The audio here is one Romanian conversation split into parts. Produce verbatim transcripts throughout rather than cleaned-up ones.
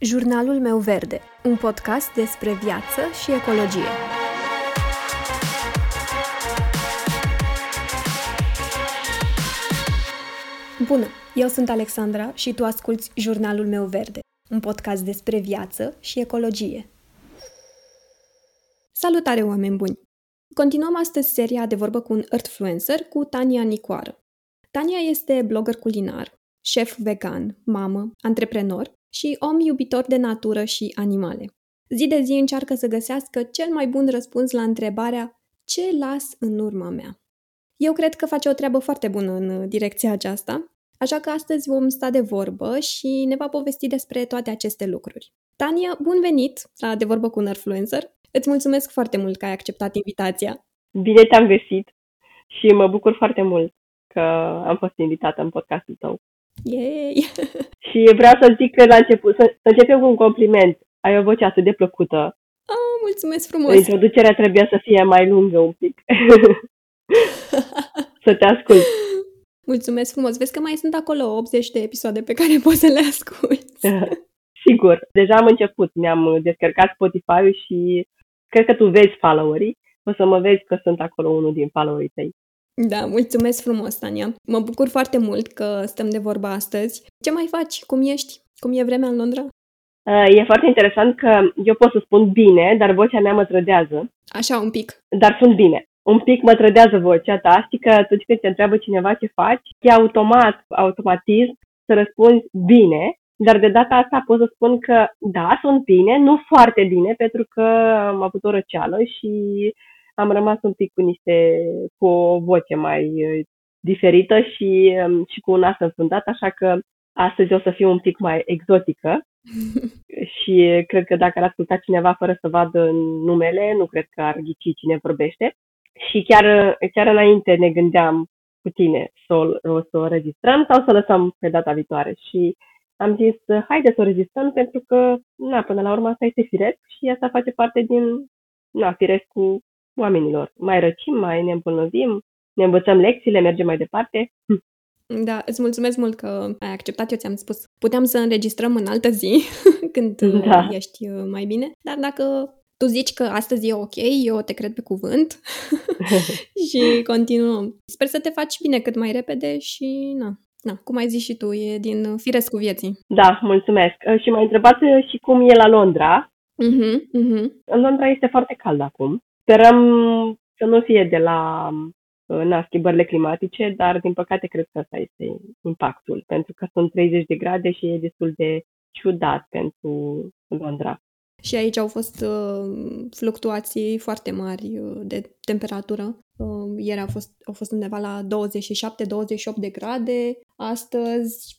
Jurnalul meu verde, un podcast despre viață și ecologie. Bună, eu sunt Alexandra și tu asculți Jurnalul meu verde, un podcast despre viață și ecologie. Salutare, oameni buni! Continuăm astăzi seria de vorbă cu un Earthfluencer, cu Tania Nicoară. Tania este blogger culinar, șef vegan, mamă, antreprenor și om iubitor de natură și animale. Zi de zi încearcă să găsească cel mai bun răspuns la întrebarea ce las în urma mea. Eu cred că face o treabă foarte bună în direcția aceasta, așa că astăzi vom sta de vorbă și ne va povesti despre toate aceste lucruri. Tania, bun venit la De vorbă cu un Earthfluencer! Îți mulțumesc foarte mult că ai acceptat invitația! Bine te-am găsit și mă bucur foarte mult că am fost invitată în podcastul tău. Yay. Și vreau să zic că la început, să, să încep eu cu un compliment. Ai o voce atât de plăcută. Ah, mulțumesc frumos! Introducerea trebuia să fie mai lungă un pic. Să te ascult. Mulțumesc frumos! Vezi că mai sunt acolo optzeci de episoade pe care poți să le asculți. Sigur, deja am început. Mi-am descărcat Spotify-ul și cred că tu vezi followerii. O să mă vezi că sunt acolo unul din followerii tăi. Da, mulțumesc frumos, Tania. Mă bucur foarte mult că stăm de vorba astăzi. Ce mai faci? Cum ești? Cum e vremea în Londra? E foarte interesant că eu pot să spun bine, dar vocea mea mă trădează. Așa, un pic. Dar sunt bine. Un pic mă trădează vocea ta. Știi că atunci când te întreabă cineva ce faci, e automat, automatism, să răspunzi bine. Dar de data asta pot să spun că da, sunt bine, nu foarte bine, pentru că am avut o răceală și am rămas un pic cu niște, cu o voce mai diferită și, și cu un nas înfundat, așa că astăzi o să fiu un pic mai exotică și cred că dacă ar asculta cineva fără să vadă numele, nu cred că ar ghici cine vorbește. Și chiar, chiar înainte ne gândeam cu tine să o, să o registrăm sau să o lăsăm pe data viitoare și am zis, haide să o registrăm pentru că, na, până la urmă asta este firesc și asta face parte din, na, firescul oamenilor. Mai răcim, mai ne îmbolnăvim, ne învățăm lecțiile, mergem mai departe. Da, îți mulțumesc mult că ai acceptat, eu ți-am spus. Puteam să înregistrăm în altă zi, când da. Ești mai bine, dar dacă tu zici că astăzi e ok, eu te cred pe cuvânt și continuăm. Sper să te faci bine cât mai repede și, na, na, cum ai zis și tu, e din firescul vieții. Da, mulțumesc. Și m-ai întrebat și cum e la Londra. Uh-huh, uh-huh. În Londra este foarte cald acum. Sperăm să nu fie de la na, schimbările climatice, dar din păcate cred că asta este impactul, pentru că sunt treizeci de grade și e destul de ciudat pentru Londra. Și aici au fost uh, fluctuații foarte mari uh, de temperatură. Uh, ieri au fost, au fost undeva la douăzeci și șapte douăzeci și opt de grade, astăzi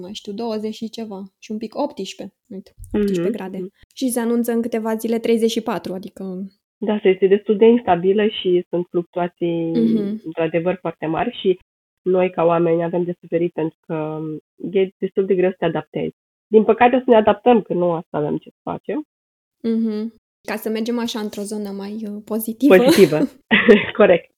mai știu, douăzeci și ceva și un pic optsprezece, uite, optsprezece mm-hmm. grade. Și se anunță în câteva zile treizeci și patru, adică... Da, se este destul de instabilă și sunt fluctuații, uh-huh. într-adevăr, foarte mari și noi, ca oameni, avem de suferit pentru că e destul de greu să te adaptezi. Din păcate o să ne adaptăm, că nu asta avem ce să facem. Uh-huh. Ca să mergem așa într-o zonă mai uh, pozitivă. Pozitivă, corect.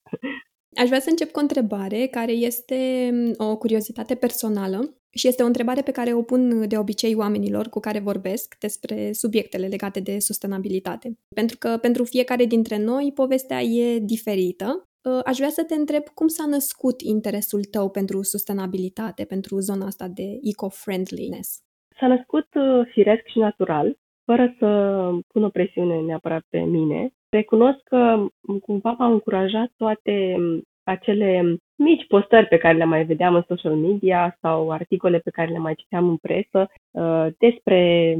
Aș vrea să încep cu o întrebare care este o curiozitate personală și este o întrebare pe care o pun de obicei oamenilor cu care vorbesc despre subiectele legate de sustenabilitate. Pentru că pentru fiecare dintre noi povestea e diferită. Aș vrea să te întreb cum s-a născut interesul tău pentru sustenabilitate, pentru zona asta de eco-friendliness. S-a născut firesc și natural, fără să pun o presiune neapărat pe mine. Recunosc că cumva m-au încurajat toate acele mici postări pe care le mai vedeam în social media sau articole pe care le mai citeam în presă uh, despre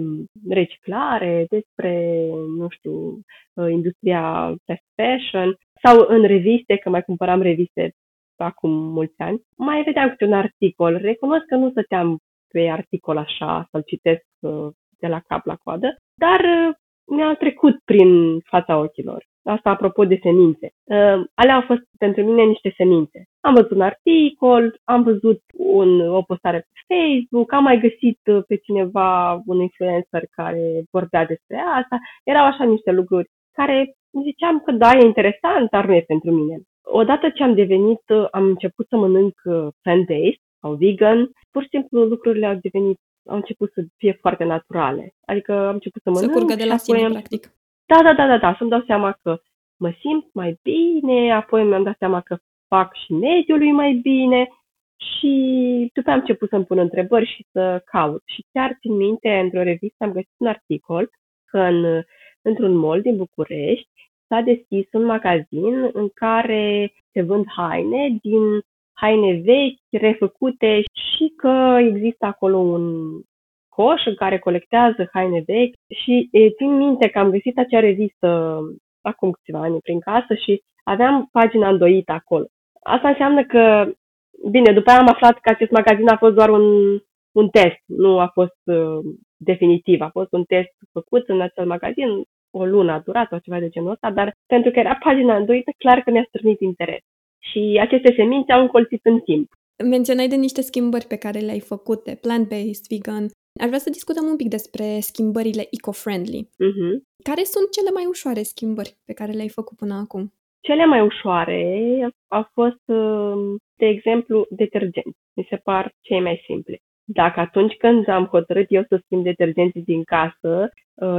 reciclare, despre, nu știu, uh, industria fast fashion sau în reviste, că mai cumpăram reviste acum mulți ani. Mai vedeam câte un articol. Recunosc că nu stăteam pe articol așa să-l citesc uh, de la cap la coadă, dar... Uh, mi-au trecut prin fața ochilor. Asta apropo de semințe. Uh, alea au fost pentru mine niște semințe. Am văzut un articol, am văzut un, o postare pe Facebook, am mai găsit pe cineva, un influencer care vorbea despre asta. Erau așa niște lucruri care ziceam că da, e interesant, dar nu e pentru mine. Odată ce am devenit, am început să mănânc plant-based sau vegan, pur și simplu lucrurile au devenit au început să fie foarte naturale. Adică am început să mănânc. Să curgă de la sine, am... practic. Da, da, da, da, da, să-mi dau seama că mă simt mai bine, apoi mi-am dat seama că fac și mediului mai bine și după am început să-mi pun întrebări și să caut. Și chiar țin minte, într-o revistă am găsit un articol că în, într-un mall din București s-a deschis un magazin în care se vând haine din haine vechi, refăcute și că există acolo un coș în care colectează haine vechi și e, țin minte că am găsit acea revistă acum câțiva ani prin casă și aveam pagina îndoită acolo. Asta înseamnă că, bine, după aia am aflat că acest magazin a fost doar un, un test, nu a fost uh, definitiv, a fost un test făcut în acel magazin, o lună a durat sau ceva de genul ăsta, dar pentru că era pagina îndoită, clar că mi-a strânit interes. Și aceste semințe au încolțit în timp. Menționai de niște schimbări pe care le-ai făcute, plant-based, vegan. Aș vrea să discutăm un pic despre schimbările eco-friendly. Uh-huh. Care sunt cele mai ușoare schimbări pe care le-ai făcut până acum? Cele mai ușoare au fost, de exemplu, detergenți. Mi se par cei mai simple. Dacă atunci când am hotărât eu să schimb detergenții din casă,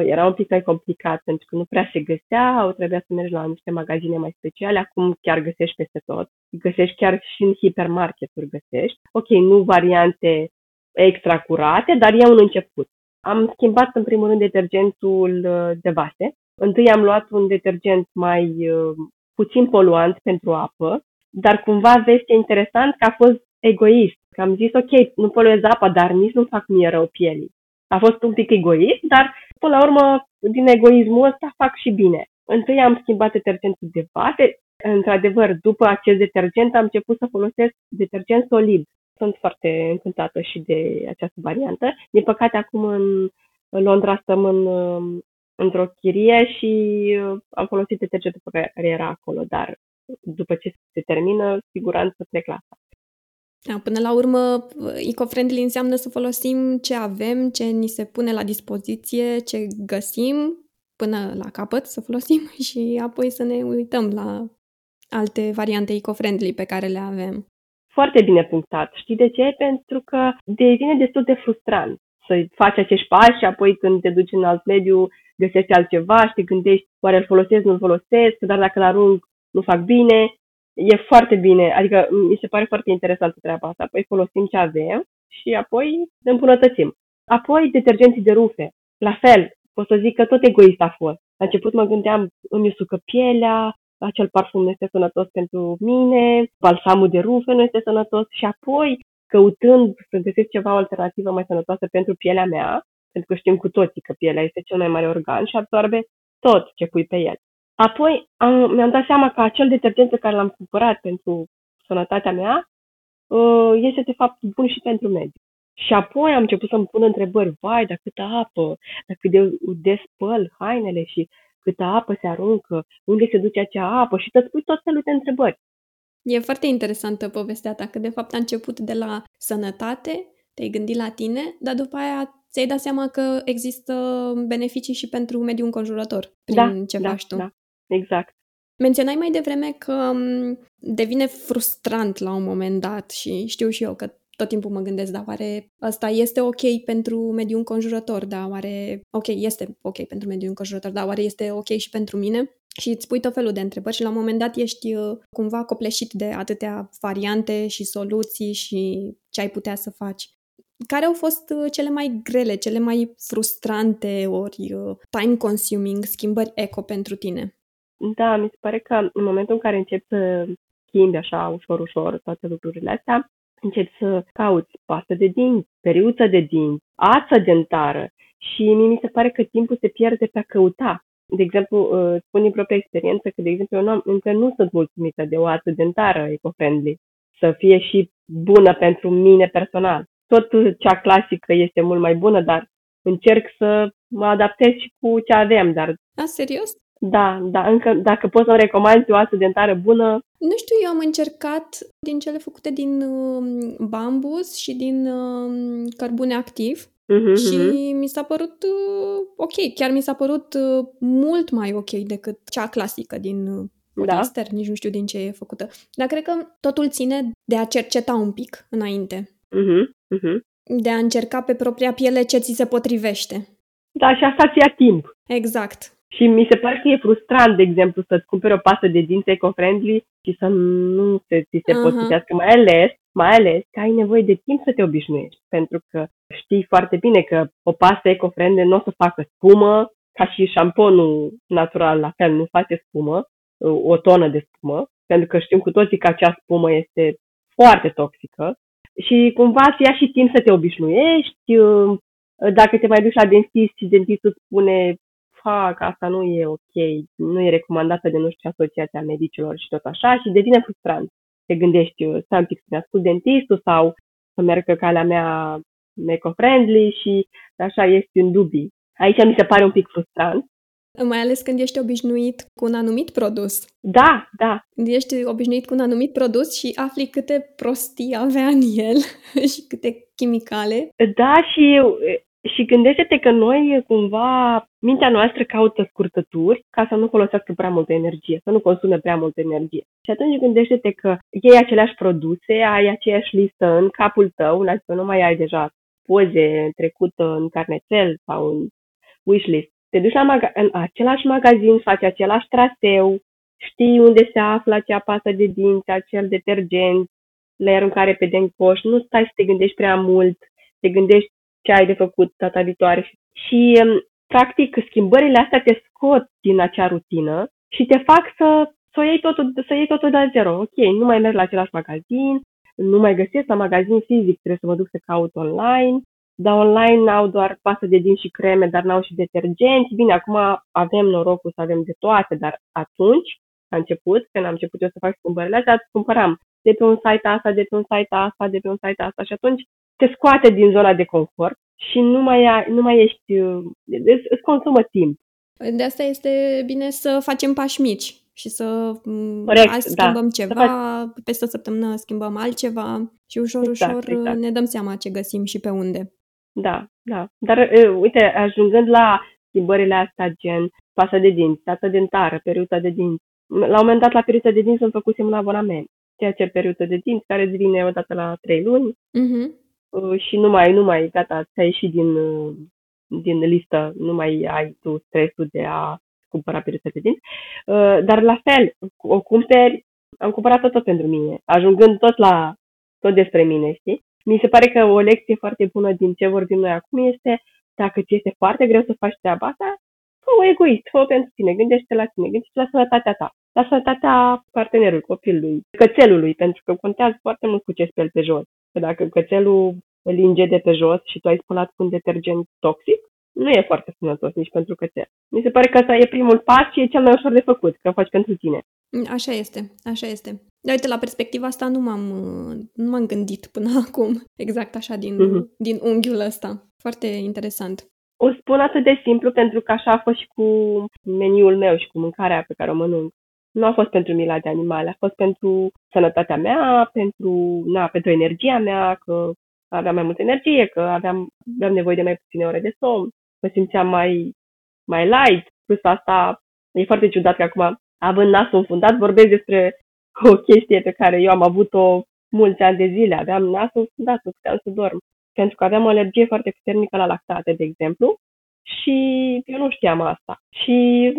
era un pic mai complicat, pentru că nu prea se găseau, trebuia să mergi la niște magazine mai speciale, acum chiar găsești peste tot. Găsești chiar și în hipermarketuri găsești. Ok, nu variante extra curate, dar e un început. Am schimbat în primul rând detergentul de vase. Întâi am luat un detergent mai uh, puțin poluant pentru apă, dar cumva vezi că e interesant că a fost egoist. Că am zis, ok, nu poluez apa, dar nici nu fac mie rău pielii. A fost un pic egoist, dar până la urmă, din egoismul ăsta fac și bine. Întâi am schimbat detergentul de vase. Într-adevăr, după acest detergent am început să folosesc detergent solid. Sunt foarte încântată și de această variantă. Din păcate, acum în Londra stăm în, într-o chirie și am folosit detergentul pe care era acolo, dar după ce se termină, siguranță plec la asta. Da, până la urmă, eco-friendly înseamnă să folosim ce avem, ce ni se pune la dispoziție, ce găsim până la capăt să folosim și apoi să ne uităm la alte variante eco-friendly pe care le avem. Foarte bine punctat. Știi de ce? Pentru că devine destul de frustrant să faci acești pași și apoi când te duci în alt mediu găsești altceva și te gândești oare îl folosesc, nu-l folosesc, dar dacă îl arunc nu fac bine. E foarte bine, adică mi se pare foarte interesantă treaba asta. Apoi folosim ce avem și apoi ne îmbunătățim. Apoi detergenții de rufe. La fel, pot să zic că tot egoist a fost. La început mă gândeam, îmi usucă pielea, acel parfum nu este sănătos pentru mine, balsamul de rufe nu este sănătos și apoi, căutând să găsesc ceva alternativă mai sănătoasă pentru pielea mea, pentru că știm cu toții că pielea este cel mai mare organ și absorbe tot ce pui pe el. Apoi am, mi-am dat seama că acel detergent pe care l-am cumpărat pentru sănătatea mea este de fapt bun și pentru mediu. Și apoi am început să-mi pun întrebări, vai, dar câtă apă, dar cât de despăl hainele și câtă apă se aruncă, unde se duce acea apă și te-ți pui tot felul de întrebări. E foarte interesantă povestea ta, că de fapt a început de la sănătate, te-ai gândit la tine, dar după aia ți-ai dat seama că există beneficii și pentru mediul înconjurător prin da, ce da, faci tu. Da, exact. Menționai mai devreme că devine frustrant la un moment dat și știu și eu că tot timpul mă gândesc, dar oare ăsta este ok pentru mediul înconjurător, dar oare, ok, este ok pentru mediul înconjurător, dar oare este ok și pentru mine? Și îți pui tot felul de întrebări și la un moment dat ești cumva copleșit de atâtea variante și soluții și ce ai putea să faci. Care au fost cele mai grele, cele mai frustrante ori time-consuming schimbări eco pentru tine? Da, mi se pare că în momentul în care încep să schimbi așa ușor, ușor toate lucrurile astea, încep să cauți pastă de dinți, periuță de dinți, ață dentară și mi se pare că timpul se pierde pe a căuta. De exemplu, spun din propria experiență că, de exemplu, eu nu, încă nu sunt mulțumită de o ață dentară eco-friendly, să fie și bună pentru mine personal. Tot cea clasică este mult mai bună, dar încerc să mă adaptez și cu ce avem. Dar... A, serios? Da, da, încă dacă poți să-mi recomanzi o ață dentară bună. Nu știu, eu am încercat din cele făcute din uh, bambus și din uh, cărbune activ uh-huh, și uh-huh. mi s-a părut uh, ok, chiar mi s-a părut uh, mult mai ok decât cea clasică din uh, poliester, da. Nici nu știu din ce e făcută. Dar cred că totul ține de a cerceta un pic înainte. Mhm. Uh-huh. de a încerca pe propria piele ce ți se potrivește. Da, și asta ți-a timp. Exact. Și mi se pare că e frustrant, de exemplu, să-ți cumperi o pastă de dinți eco-friendly și să nu se, ți se uh-huh. potrivească, mai ales, mai ales că ai nevoie de timp să te obișnuiești, pentru că știi foarte bine că o pastă eco-friendly nu o să facă spumă, ca și șamponul natural, la fel, nu face spumă, o tonă de spumă, pentru că știm cu toții că acea spumă este foarte toxică și cumva îți ia și timp să te obișnuiești. Dacă te mai duci la dentist și dentistul spune ha, că asta nu e ok, nu e recomandată de, nu știu, asociația medicilor și tot așa, și devine frustrant. Te gândești, stai un pic să ne ascult dentistul sau să merg pe calea mea eco-friendly și așa este în dubii. Aici mi se pare un pic frustrant. Mai ales când ești obișnuit cu un anumit produs. Da, da. Când ești obișnuit cu un anumit produs și afli câte prostii avea în el și câte chimicale. Da, și, și gândește-te că noi, cumva, mintea noastră caută scurtături ca să nu folosească prea multă energie, să nu consume prea multă energie. Și atunci gândește-te că iei aceleași produse, ai aceeași listă în capul tău, nu mai ai deja poze trecută în carnețel sau în wishlist. Te duci la maga- în același magazin, faci același traseu, știi unde se află acea pastă de dinți, acel detergent, le aruncare pe din coș, nu stai să te gândești prea mult, te gândești ce ai de făcut data viitoare. Și, practic, schimbările astea te scot din acea rutină și te fac să, să, o iei totul, să iei totul de la zero. Ok, nu mai merg la același magazin, nu mai găsesc la magazin fizic, trebuie să mă duc să caut online. Dar online n-au doar pastă de dinți și creme, dar n-au și detergenți. Bine, acum avem norocul să avem de toate, dar atunci, la început, când am început eu să fac schimbările astea, cumpăram de pe un site asta, de pe un site asta, de pe un site asta și atunci te scoate din zona de confort și nu mai, ai, nu mai ești, îți, îți consumă timp. De asta este bine să facem pași mici și să Corect, azi schimbăm da. ceva, faci... peste o săptămână schimbăm altceva și ușor, exact, ușor exact. ne dăm seama ce găsim și pe unde. Da, da. Dar, uite, ajungând la schimbările astea, gen pasta de dinți, tată dentară, periuța de dinți. La un moment dat, la periuța de dinți îmi făcusem un abonament. Ceea ce periuță de dinți, care îți vine odată la trei luni uh-huh. și nu mai, nu mai, gata, ți-ai ieșit din, din listă, nu mai ai tu stresul de a cumpăra periuța de dinți. Dar, la fel, o cumperi, am cumpărat tot pentru mine, ajungând tot la, tot despre mine, știi? Mi se pare că o lecție foarte bună din ce vorbim noi acum este, dacă ți este foarte greu să faci treaba asta, fă-o egoist, fă-o pentru tine, gândește-te la tine, gândește-te la sănătatea ta, la sănătatea partenerului, copilului, cățelului, pentru că contează foarte mult cu ce speli pe jos. Că dacă cățelul îl linge de pe jos și tu ai spălat cu un detergent toxic, nu e foarte sănătos nici pentru cățel. Mi se pare că ăsta e primul pas și e cel mai ușor de făcut, că o faci pentru tine. Așa este, așa este. Dar uite, la perspectiva asta nu m-am, nu m-am gândit până acum, exact așa, din, uh-huh. din unghiul ăsta. Foarte interesant. O spun atât de simplu pentru că așa a fost și cu meniul meu și cu mâncarea pe care o mănânc. Nu a fost pentru mila de animale, a fost pentru sănătatea mea, pentru, na, pentru energia mea, că aveam mai multă energie, că aveam, aveam nevoie de mai puține ore de somn, mă simțeam mai, mai light. Plus asta e foarte ciudat că acum, având nasul înfundat, vorbesc despre o chestie pe care eu am avut-o mulți ani de zile. Aveam nasul înfundat, nu puteam să dorm. Pentru că aveam o alergie foarte puternică la lactate, de exemplu, și eu nu știam asta. Și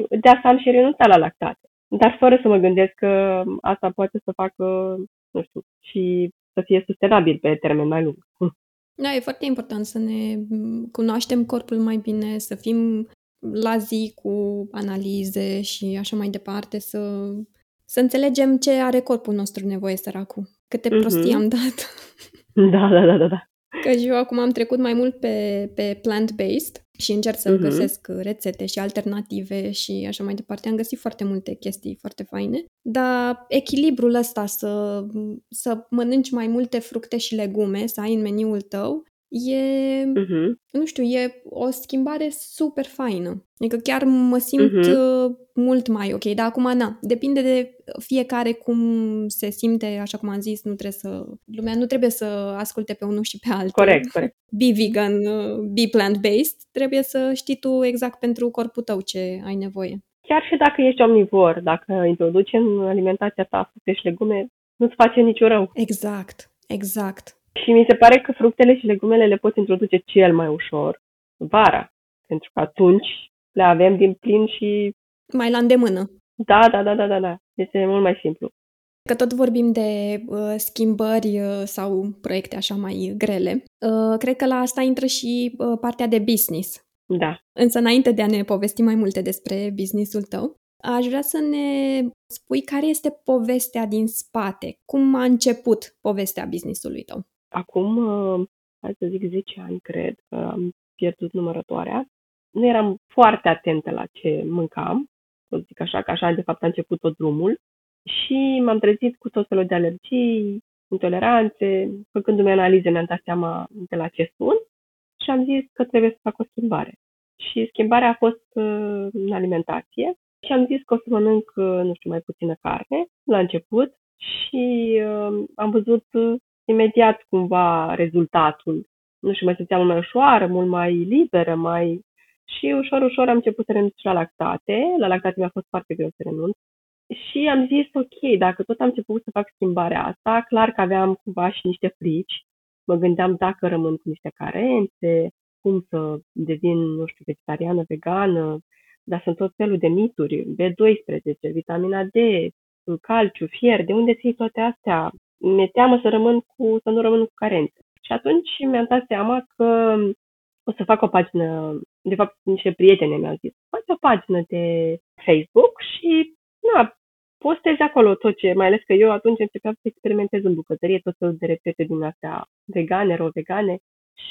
de asta am și renunțat la lactate. Dar fără să mă gândesc că asta poate să facă, nu știu, și să fie sustenabil pe termen mai lung. Da, e foarte important să ne cunoaștem corpul mai bine, să fim la zi cu analize și așa mai departe, să... Să înțelegem ce are corpul nostru nevoie, săracul. Câte mm-hmm. prostii am dat. Da, da, da, da, da. Că și eu acum am trecut mai mult pe, pe plant-based și încerc să mm-hmm. găsesc rețete și alternative și așa mai departe. Am găsit foarte multe chestii foarte faine. Dar echilibrul ăsta, să, să mănânci mai multe fructe și legume, să ai în meniul tău, e, mm-hmm. nu știu, e o schimbare super faină. Adică chiar mă simt mm-hmm. mult mai ok, dar acum, na, depinde de fiecare cum se simte, așa cum am zis, nu trebuie să, lumea nu trebuie să asculte pe unul și pe altul. Corect, corect. Be vegan, be plant-based, trebuie să știi tu exact pentru corpul tău ce ai nevoie. Chiar și dacă ești omnivor, dacă introduci în alimentația ta fructe și legume, nu-ți face niciun rău. Exact, exact. Și mi se pare că fructele și legumele le poți introduce cel mai ușor vara, pentru că atunci le avem din plin și... Mai la îndemână. Da, da, da, da, da, da. Este mult mai simplu. Că tot vorbim de uh, schimbări uh, sau proiecte așa mai grele, uh, cred că la asta intră și uh, partea de business. Da. Însă înainte de a ne povesti mai multe despre business-ul tău, aș vrea să ne spui care este povestea din spate. Cum a început povestea business-ului tău? Acum, uh, hai să zic zece ani, cred, că am pierdut numărătoarea. Nu eram foarte atentă la ce mâncam, să zic așa, că așa de fapt a început tot drumul. Și m-am trezit cu tot felul de alergii, intoleranțe, făcându-mi analize mi-am dat seama de la ce sunt și am zis că trebuie să fac o schimbare. Și schimbarea a fost uh, în alimentație și am zis că o să mănânc, uh, nu știu, mai puțină carne la început și uh, am văzut uh, imediat cumva rezultatul. Nu știu, mă simțeam mult mai ușoară, mult mai liberă, mai... Și ușor, ușor am început să renunț la lactate. La lactate mi-a fost foarte greu să renunț. Și am zis, ok, dacă tot am început să fac schimbarea asta, clar că aveam cumva și niște frici. Mă gândeam dacă rămân cu niște carențe, cum să devin, nu știu, vegetariană, vegană, dar sunt tot felul de mituri, B doisprezece, vitamina D, calciu, fier, de unde ți iei toate astea? Mi-e teamă să, rămân cu, să nu rămân cu carențe. Și atunci mi-am dat seama că o să fac o pagină, de fapt niște prietene mi-au zis, faci o pagină de Facebook și... Da, postez acolo tot ce, mai ales că eu atunci începeam să experimentez în bucătărie tot felul de rețete din astea vegane, ro-vegane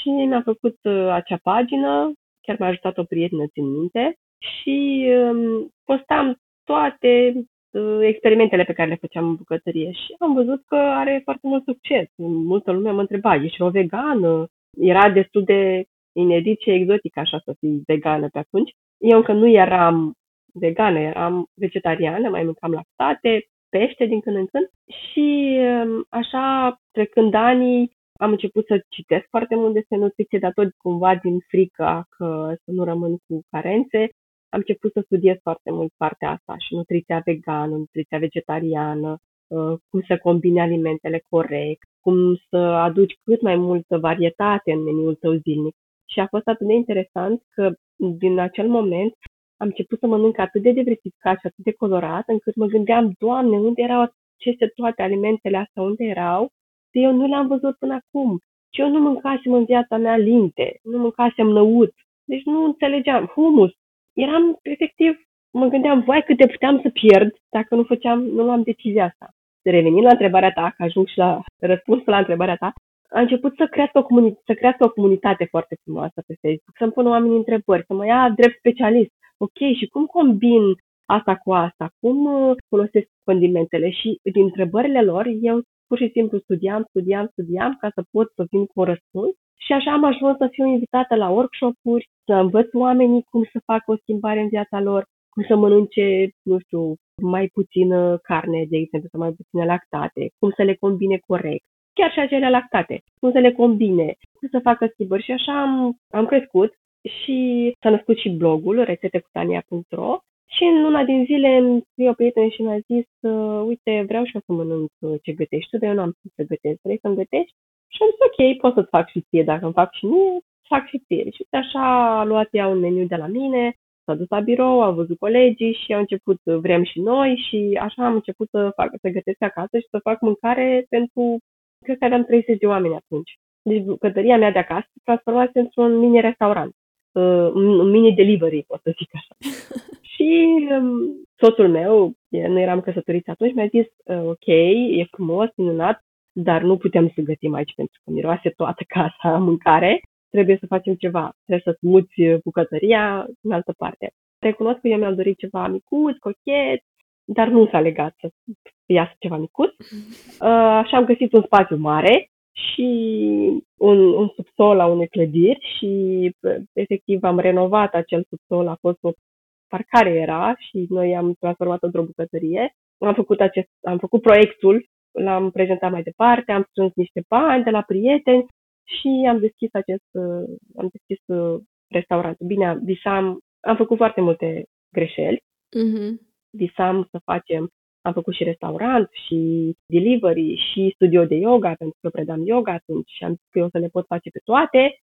și mi-a făcut uh, acea pagină, chiar m-a ajutat o prietenă, țin minte, și um, postam toate uh, experimentele pe care le făceam în bucătărie și am văzut că are foarte mult succes. Multă lume mă întreba, ești o vegană? Era destul de inedit și exotic așa să fii vegană pe atunci. Eu încă nu eram vegană, eram vegetariană, mai mâncam lactate, pește din când în când și așa, trecând anii, am început să citesc foarte mult despre nutriție, dar tot cumva din frică că să nu rămân cu carențe, am început să studiez foarte mult partea asta și nutriția vegană, nutriția vegetariană, cum să combini alimentele corect, cum să aduci cât mai multă varietate în meniul tău zilnic. Și a fost atât de interesant că din acel moment am început să mănânc atât de diversificat și atât de colorat, încât mă gândeam, Doamne, unde erau aceste toate alimentele astea, unde erau? Că eu nu le-am văzut până acum. Și eu nu mâncasem în viața mea linte, nu mâncasem năut. Deci nu înțelegeam. Humus. Eram, efectiv, mă gândeam, vai, cât de puteam să pierd dacă nu făceam, nu luam decizia asta. Revenind la întrebarea ta, că ajung și la răspunsul la întrebarea ta, a început să crească, o comuni- să crească o comunitate foarte frumoasă pe Facebook, să-mi pună oamenii întrebări, să mă ia drept specialist. Ok, și cum combin asta cu asta? Cum folosesc condimentele? Și din întrebările lor, eu pur și simplu studiam, studiam, studiam ca să pot să vin cu un răspuns. Și așa am ajuns să fiu invitată la workshop-uri, să învăț oamenii cum să facă o schimbare în viața lor, cum să mănânce, nu știu, mai puțină carne, de exemplu, sau mai puține lactate, cum să le combine corect. Chiar și acele lactate, cum să le combine, cum să facă schimbări. Și așa am, am crescut. Și s-a născut și blogul rețete cu tania punct ro și în una din zile o prietenă și mi-a zis uite, vreau și eu să mănânc ce gătești tu, dar eu nu am să gătesc, vrei să-mi gătești? Și am zis ok, pot să-ți fac și ție, dacă îmi fac și mie, fac și ție. Și uite, așa a luat ea un meniu de la mine, s-a dus la birou, a văzut colegii și au început, vrem și noi și așa am început să fac, să gătesc acasă și să fac mâncare pentru, cred că aveam treizeci de oameni atunci. Deci bucătăria mea de acasă se transformase într-un mini-restaurant. Un mini-delivery, pot să zic așa. Și soțul meu, noi eram căsătoriți atunci, mi-a zis, ok, e frumos, minunat, dar nu putem să gătim aici pentru că miroase toată casa mâncare, trebuie să facem ceva, trebuie să-ți muți bucătăria în altă parte. Recunosc că eu mi-am dorit ceva micuț, cochet, dar nu s-a legat să iasă ceva micuț. Așa am găsit un spațiu mare și un, un subsol la unei clădiri și efectiv am renovat acel subsol, a fost o parcare era și noi am transformat într-o bucătărie. Am făcut, acest, am făcut proiectul, l-am prezentat mai departe, am strâns niște bani de la prieteni și am deschis acest am deschis restaurant. Bine, visam, am făcut foarte multe greșeli, uh-huh. Visam să facem Am făcut și restaurant, și delivery, și studio de yoga, pentru că predam yoga atunci și am zis că eu să le pot face pe toate.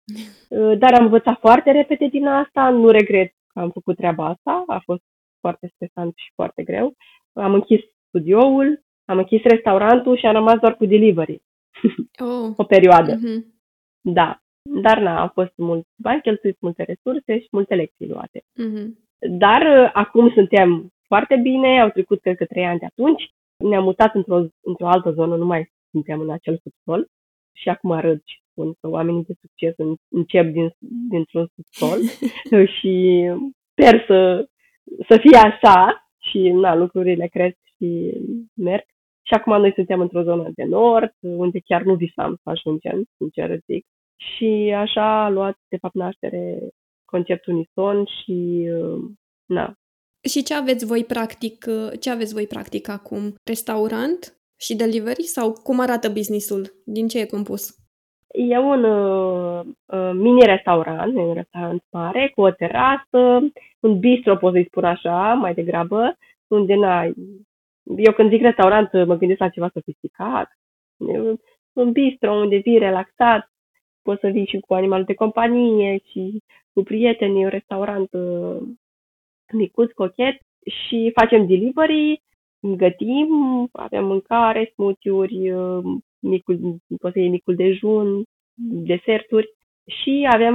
Dar am învățat foarte repede din asta, nu regret că am făcut treaba asta, a fost foarte stresant și foarte greu. Am închis studioul, am închis restaurantul și am rămas doar cu delivery. Oh. O perioadă. Mm-hmm. Da, dar na, au fost mulți bani cheltuiți, multe resurse și multe lecții luate. Mm-hmm. Dar acum suntem foarte bine, au trecut cred că trei ani de atunci, ne-am mutat într-o, într-o altă zonă, nu mai suntem în acel subsol și acum râd și spun că oamenii de succes încep din, dintr-un subsol și sper să, să fie așa și na, lucrurile cresc și merg. Și acum noi suntem într-o zonă de nord, unde chiar nu visam să ajungem, sincer zic. Și așa a luat, de fapt, naștere conceptul Unison și, na. Și ce aveți voi practic, ce aveți voi practic acum? Restaurant și delivery? Sau cum arată business-ul? Din ce e compus? E un uh, mini-restaurant, un restaurant mare, cu o terasă, un bistro, pot să-i spun așa, mai degrabă, unde n-ai... Eu când zic restaurant, mă gândesc la ceva sofisticat, un bistro unde vii relaxat, poți să vii și cu animalul de companie și cu prietenii, un restaurant micuț, cochet și facem delivery, gătim, avem mâncare, smoothie-uri, micul, poți să iei micul dejun, deserturi și avem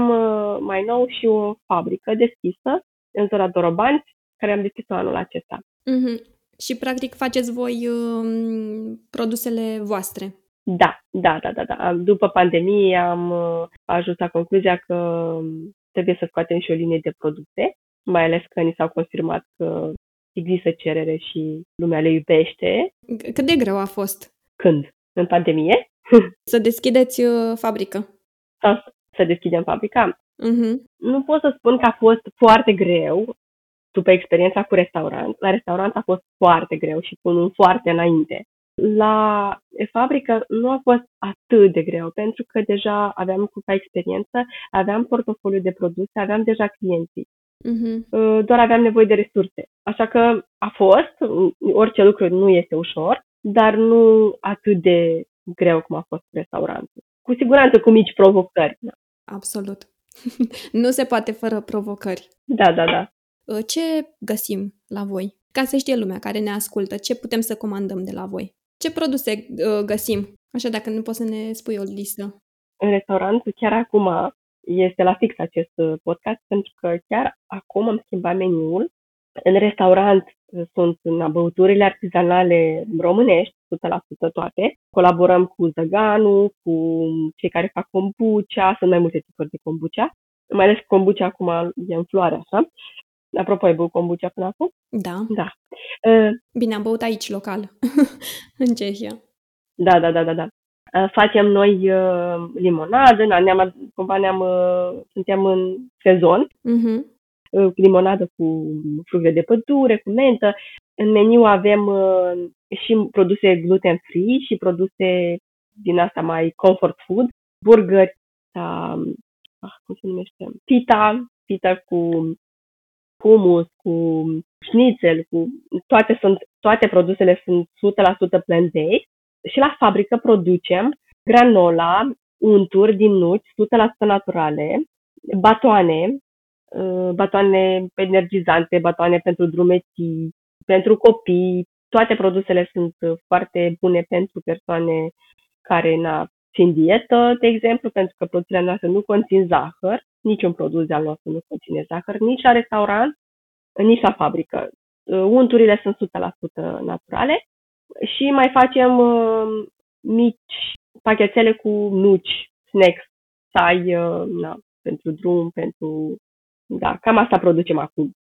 mai nou și o fabrică deschisă în zona Dorobanți, care am deschis-o anul acesta. Mm-hmm. Și, practic, faceți voi um, produsele voastre. Da, da, da, da, da. După pandemie am uh, ajuns la concluzia că trebuie să scoatem și o linie de produse, mai ales că ni s-au confirmat că există cerere și lumea le iubește. Cât de greu a fost? Când? În pandemie? Să deschideți uh, fabrică. A, să deschidem fabrica? Uh-huh. Nu pot să spun că a fost foarte greu. După experiența cu restaurant, la restaurant a fost foarte greu și cu un foarte înainte. La fabrică nu a fost atât de greu, pentru că deja aveam cumva experiență, aveam portofoliu de produse, aveam deja clienții. Uh-huh. Doar aveam nevoie de resurse. Așa că a fost, orice lucru nu este ușor, dar nu atât de greu cum a fost restaurantul. Cu siguranță cu mici provocări. Da. Absolut. Nu se poate fără provocări. Da, da, da. Ce găsim la voi? Ca să știe lumea care ne ascultă, ce putem să comandăm de la voi? Ce produse uh, găsim? Așa, dacă nu poți să ne spui o listă. În restaurant, chiar acum este la fix acest podcast, pentru că chiar acum am schimbat meniul. În restaurant sunt băuturile artizanale românești, o sută la sută toate. Colaborăm cu Zăganu, cu cei care fac kombucha, sunt mai multe tipuri de kombucha. Mai ales kombucha acum e în floare, așa. Apropo, ai băut kombucha până acum? Da. Da. Uh, Bine, am băut aici, local, în Cehia. Da, da, da, da. da. Uh, facem noi uh, limonadă, na, ne-am, cumva ne-am, uh, suntem în sezon, uh-huh. uh, limonadă cu fructe de pădure, cu mentă. În meniu avem uh, și produse gluten-free și produse din asta mai comfort food, burgeri, uh, cum se numește, pita, pita cu... humus, cu șnițel, cu toate, sunt, toate produsele sunt o sută la sută plant-based și la fabrică producem granola, unturi din nuci, o sută la sută naturale, batoane, batoane energizante, batoane pentru drumeții, pentru copii, toate produsele sunt foarte bune pentru persoane care na, țin dietă, de exemplu, pentru că produsele noastre nu conțin zahăr. Niciun produs de-al nostru nu conține zahăr, nici la restaurant, nici la fabrică. Unturile sunt o sută la sută naturale și mai facem uh, mici pachetele cu nuci, snacks, tai, uh, na, pentru drum, pentru... Da, cam asta producem acum.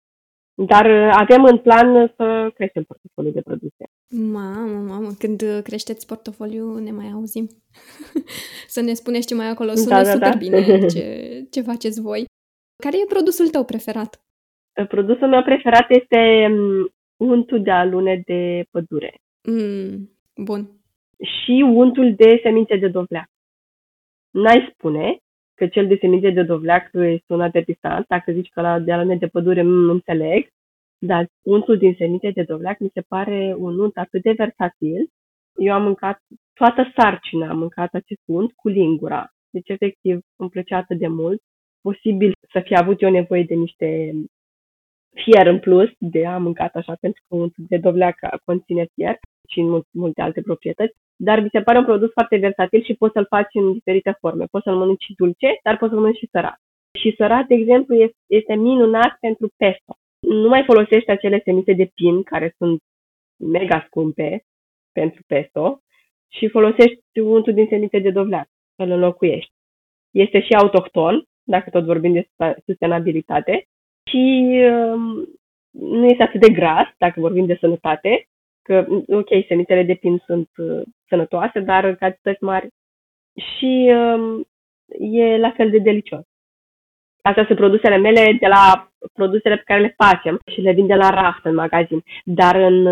Dar uh, avem în plan să creștem portofoliul de produse. Mamă, mamă, când creșteți portofoliu ne mai auzim. Să ne spuneți ce mai acolo. Sună da, da, super da. Bine ce, ce faceți voi. Care e produsul tău preferat? Produsul meu preferat este untul de alune de pădure. Mm, bun. Și untul de semințe de dovleac. N-ai spune că cel de semințe de dovleac este un apetisant. Dacă zici că la de alune de pădure nu înțeleg. Dar untul din semințe de dovleac mi se pare un unt atât de versatil. Eu am mâncat toată sarcina, am mâncat acest unt cu lingura. Deci, efectiv, îmi plăcea atât de mult. Posibil să fi avut eu nevoie de niște fier în plus, de a mâncat așa, pentru că untul de dovleac conține fier și în multe alte proprietăți. Dar mi se pare un produs foarte versatil și poți să-l faci în diferite forme. Poți să-l mănânci și dulce, dar poți să-l mănânci și sărat. Și sărat, de exemplu, este minunat pentru pesto. Nu mai folosești acele semințe de pin, care sunt mega scumpe pentru pesto, și folosești untul din semințe de dovleac, îl înlocuiești. Este și autohton, dacă tot vorbim de sustenabilitate, și um, nu este atât de gras, dacă vorbim de sănătate, că, ok, semințele de pin sunt uh, sănătoase, dar în cantități mari, și um, e la fel de delicios. Astea sunt produsele mele de la produsele pe care le facem și le vin de la raft în magazin. Dar în,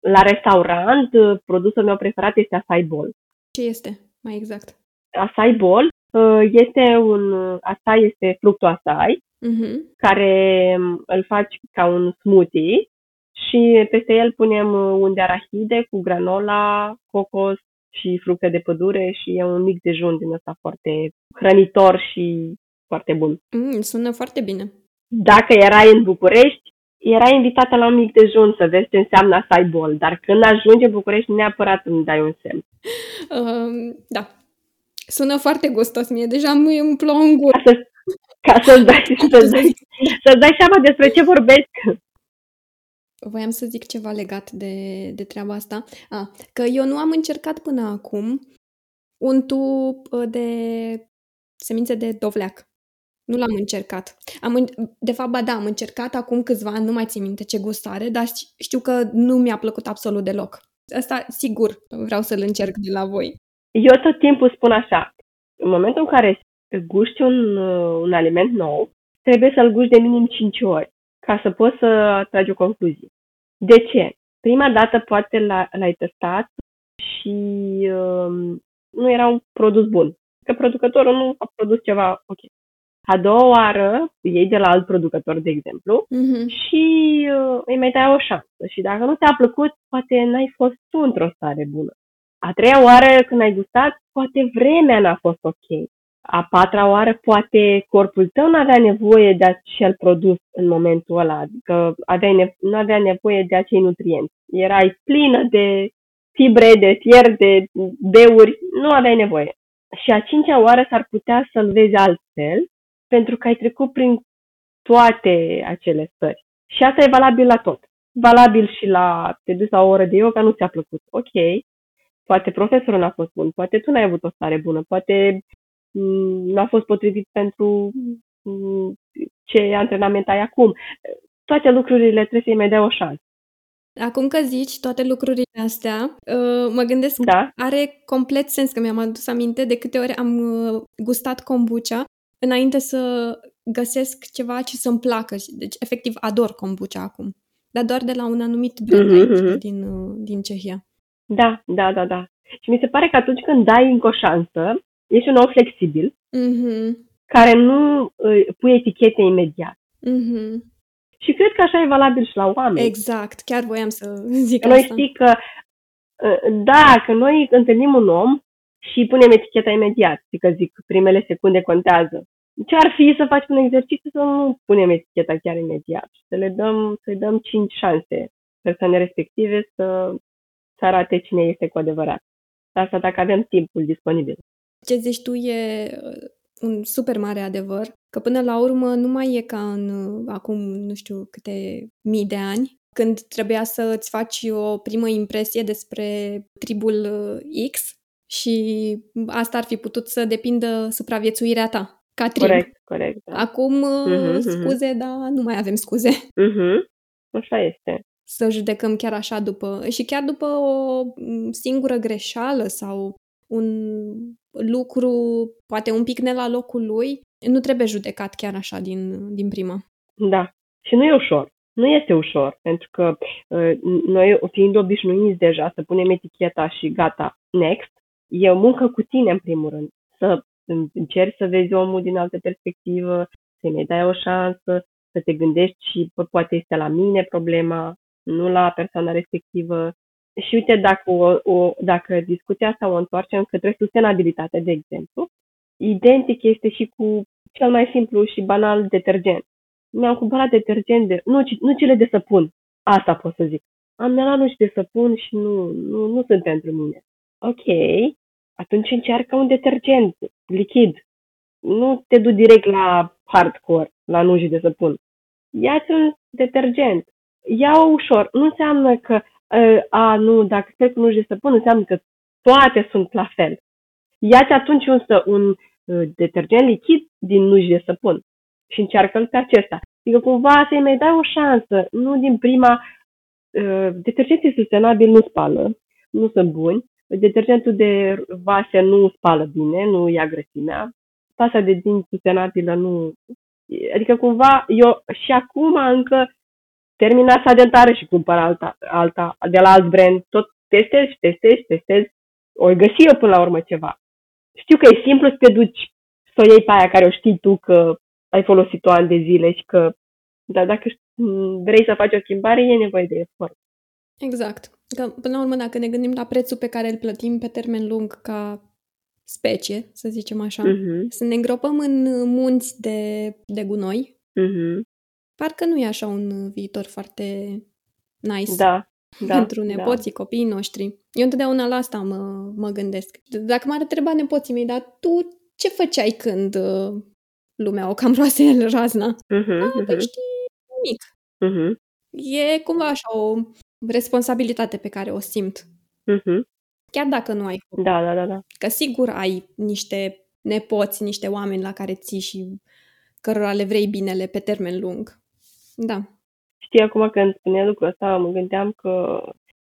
la restaurant, produsul meu preferat este acai bowl. Ce este, mai exact? Acai bowl este un... Acai este fructul acai, uh-huh. care îl faci ca un smoothie și peste el punem unt de arahide cu granola, cocos și fructe de pădure și e un mic dejun din ăsta foarte hrănitor și foarte bun. Mm, sună foarte bine. Dacă erai în București, erai invitată la un mic dejun să vezi ce înseamnă acai bowl, dar când ajungi în București, neapărat îmi dai un semn. Uh, da. Sună foarte gustos mie, deja îmi plouă în gură. Ca, să, ca să-ți, dai, să-ți, dai, să-ți dai seama despre ce vorbesc. Voiam să zic ceva legat de, de treaba asta. Ah, că eu nu am încercat până acum un tub de semințe de dovleac. Nu l-am încercat. Am în... De fapt, ba da, am încercat acum câțiva ani, nu mai țin minte ce gust are, dar știu că nu mi-a plăcut absolut deloc. Asta, sigur, vreau să-l încerc de la voi. Eu tot timpul spun așa, în momentul în care guști un, un aliment nou, trebuie să-l guști de minim cinci ori, ca să poți să tragi o concluzie. De ce? Prima dată poate l-ai testat și um, nu era un produs bun, că producătorul nu a produs ceva ok. A doua oară, iei de la alt producător, de exemplu, uh-huh. și uh, îi mai dai o șansă. Și dacă nu te-a plăcut, poate n-ai fost tu într-o stare bună. A treia oară, când ai gustat, poate vremea n-a fost ok. A patra oară, poate corpul tău n-avea nevoie de acel produs în momentul ăla, adică aveai ne- nu avea nevoie de acei nutrienți. Erai plină de fibre, de fier, de beuri, nu aveai nevoie. Și a cincea oară s-ar putea să-l vezi altfel, pentru că ai trecut prin toate acele stări. Și asta e valabil la tot. Valabil și la te duci la o oră de yoga, nu ți-a plăcut. Ok, poate profesorul n-a fost bun, poate tu n-ai avut o stare bună, poate n-a fost potrivit pentru ce antrenament ai acum. Toate lucrurile trebuie să-i mai dea o șansă. Acum că zici toate lucrurile astea, mă gândesc da? Că are complet sens, că mi-am adus aminte de câte ori am gustat kombucha înainte să găsesc ceva ce să-mi placă. Deci, efectiv, ador kombucha acum. Dar doar de la un anumit brand aici, mm-hmm. din, din Cehia. Da, da, da, da. Și mi se pare că atunci când dai încă o șansă, ești un om flexibil, mm-hmm. care nu uh, pui etichete imediat. Mm-hmm. Și cred că așa e valabil și la oameni. Exact, chiar voiam să zic noi asta. Noi știi că, uh, da, că noi întâlnim un om și punem eticheta imediat, că zic, primele secunde contează. Ce ar fi să faci un exercițiu să nu punem eticheta chiar imediat? Să le dăm, să-i dăm cinci șanse persoane respective să, să arate cine este cu adevărat. Asta dacă avem timpul disponibil. Ce zici tu e un super mare adevăr, că până la urmă nu mai e ca în acum nu știu câte mii de ani, când trebuia să îți faci o primă impresie despre tribul X, și asta ar fi putut să depindă supraviețuirea ta, ca trib. Corect, corect. Da. Acum, uh-huh, scuze, uh-huh. dar nu mai avem scuze. Uh-huh. Așa este. Să judecăm chiar așa după... Și chiar după o singură greșeală sau un lucru, poate un pic ne la locul lui, nu trebuie judecat chiar așa din, din prima. Da. Și nu e ușor. Nu este ușor, pentru că uh, noi, fiind obișnuiți deja să punem eticheta și gata, next, e o muncă cu tine, în primul rând. Să încerci să vezi omul din altă perspectivă, să-i mai dai o șansă, să te gândești și poate este la mine problema, nu la persoana respectivă. Și uite, dacă, o, o, dacă discuția asta o întoarcem către sustenabilitate, de exemplu, identic este și cu cel mai simplu și banal detergent. Mi-am cumpărat detergent, de, nu, nu cele de săpun, asta pot să zic. Am melanul de săpun și nu, nu, nu sunt pentru mine. Ok, atunci încearcă un detergent lichid. Nu te du direct la hardcore, la nuji de săpun. Ia-ți un detergent. Ia-o ușor. Nu înseamnă că, a, nu, dacă spui cu nuji de săpun, înseamnă că toate sunt la fel. Ia-ți atunci însă un detergent lichid din nuji de săpun și încearcă-l pe acesta. Adică cumva să-i mai dai o șansă, nu din prima. Detergenții sustenabili nu spală, nu sunt buni. Detergentul de vase nu spală bine, nu ia grăsimea. Pasta de dinți sustenabilă nu... Adică cumva eu și acum încă termin asta dentară și cumpăr alta, alta de la alt brand. Tot testez, testez, testez. O găsi eu până la urmă ceva. Știu că e simplu să te duci să o iei pe aia care o știi tu că ai folosit-o ani de zile și că... Dar dacă vrei să faci o schimbare, e nevoie de efort. Exact. Că, până la urmă, dacă ne gândim la prețul pe care îl plătim pe termen lung ca specie, să zicem așa, uh-huh. să ne îngropăm în munți de, de gunoi, uh-huh. parcă nu e așa un viitor foarte nice da, da, pentru nepoții, da. Copiii noștri. Eu întotdeauna la asta mă, mă gândesc. Dacă m-ar întreba nepoții mei, dar tu ce făceai când lumea o cam roase razna? Uh-huh, ah, uh-huh. Păi știi, mic. Uh-huh. E cumva așa o responsabilitate pe care o simt. Uh-huh. Chiar dacă nu ai făcut. Da, da, da, da. Că sigur ai niște nepoți, niște oameni la care ții și cărora le vrei binele pe termen lung. Da. Știi, acum când spunea lucrul ăsta, mă gândeam că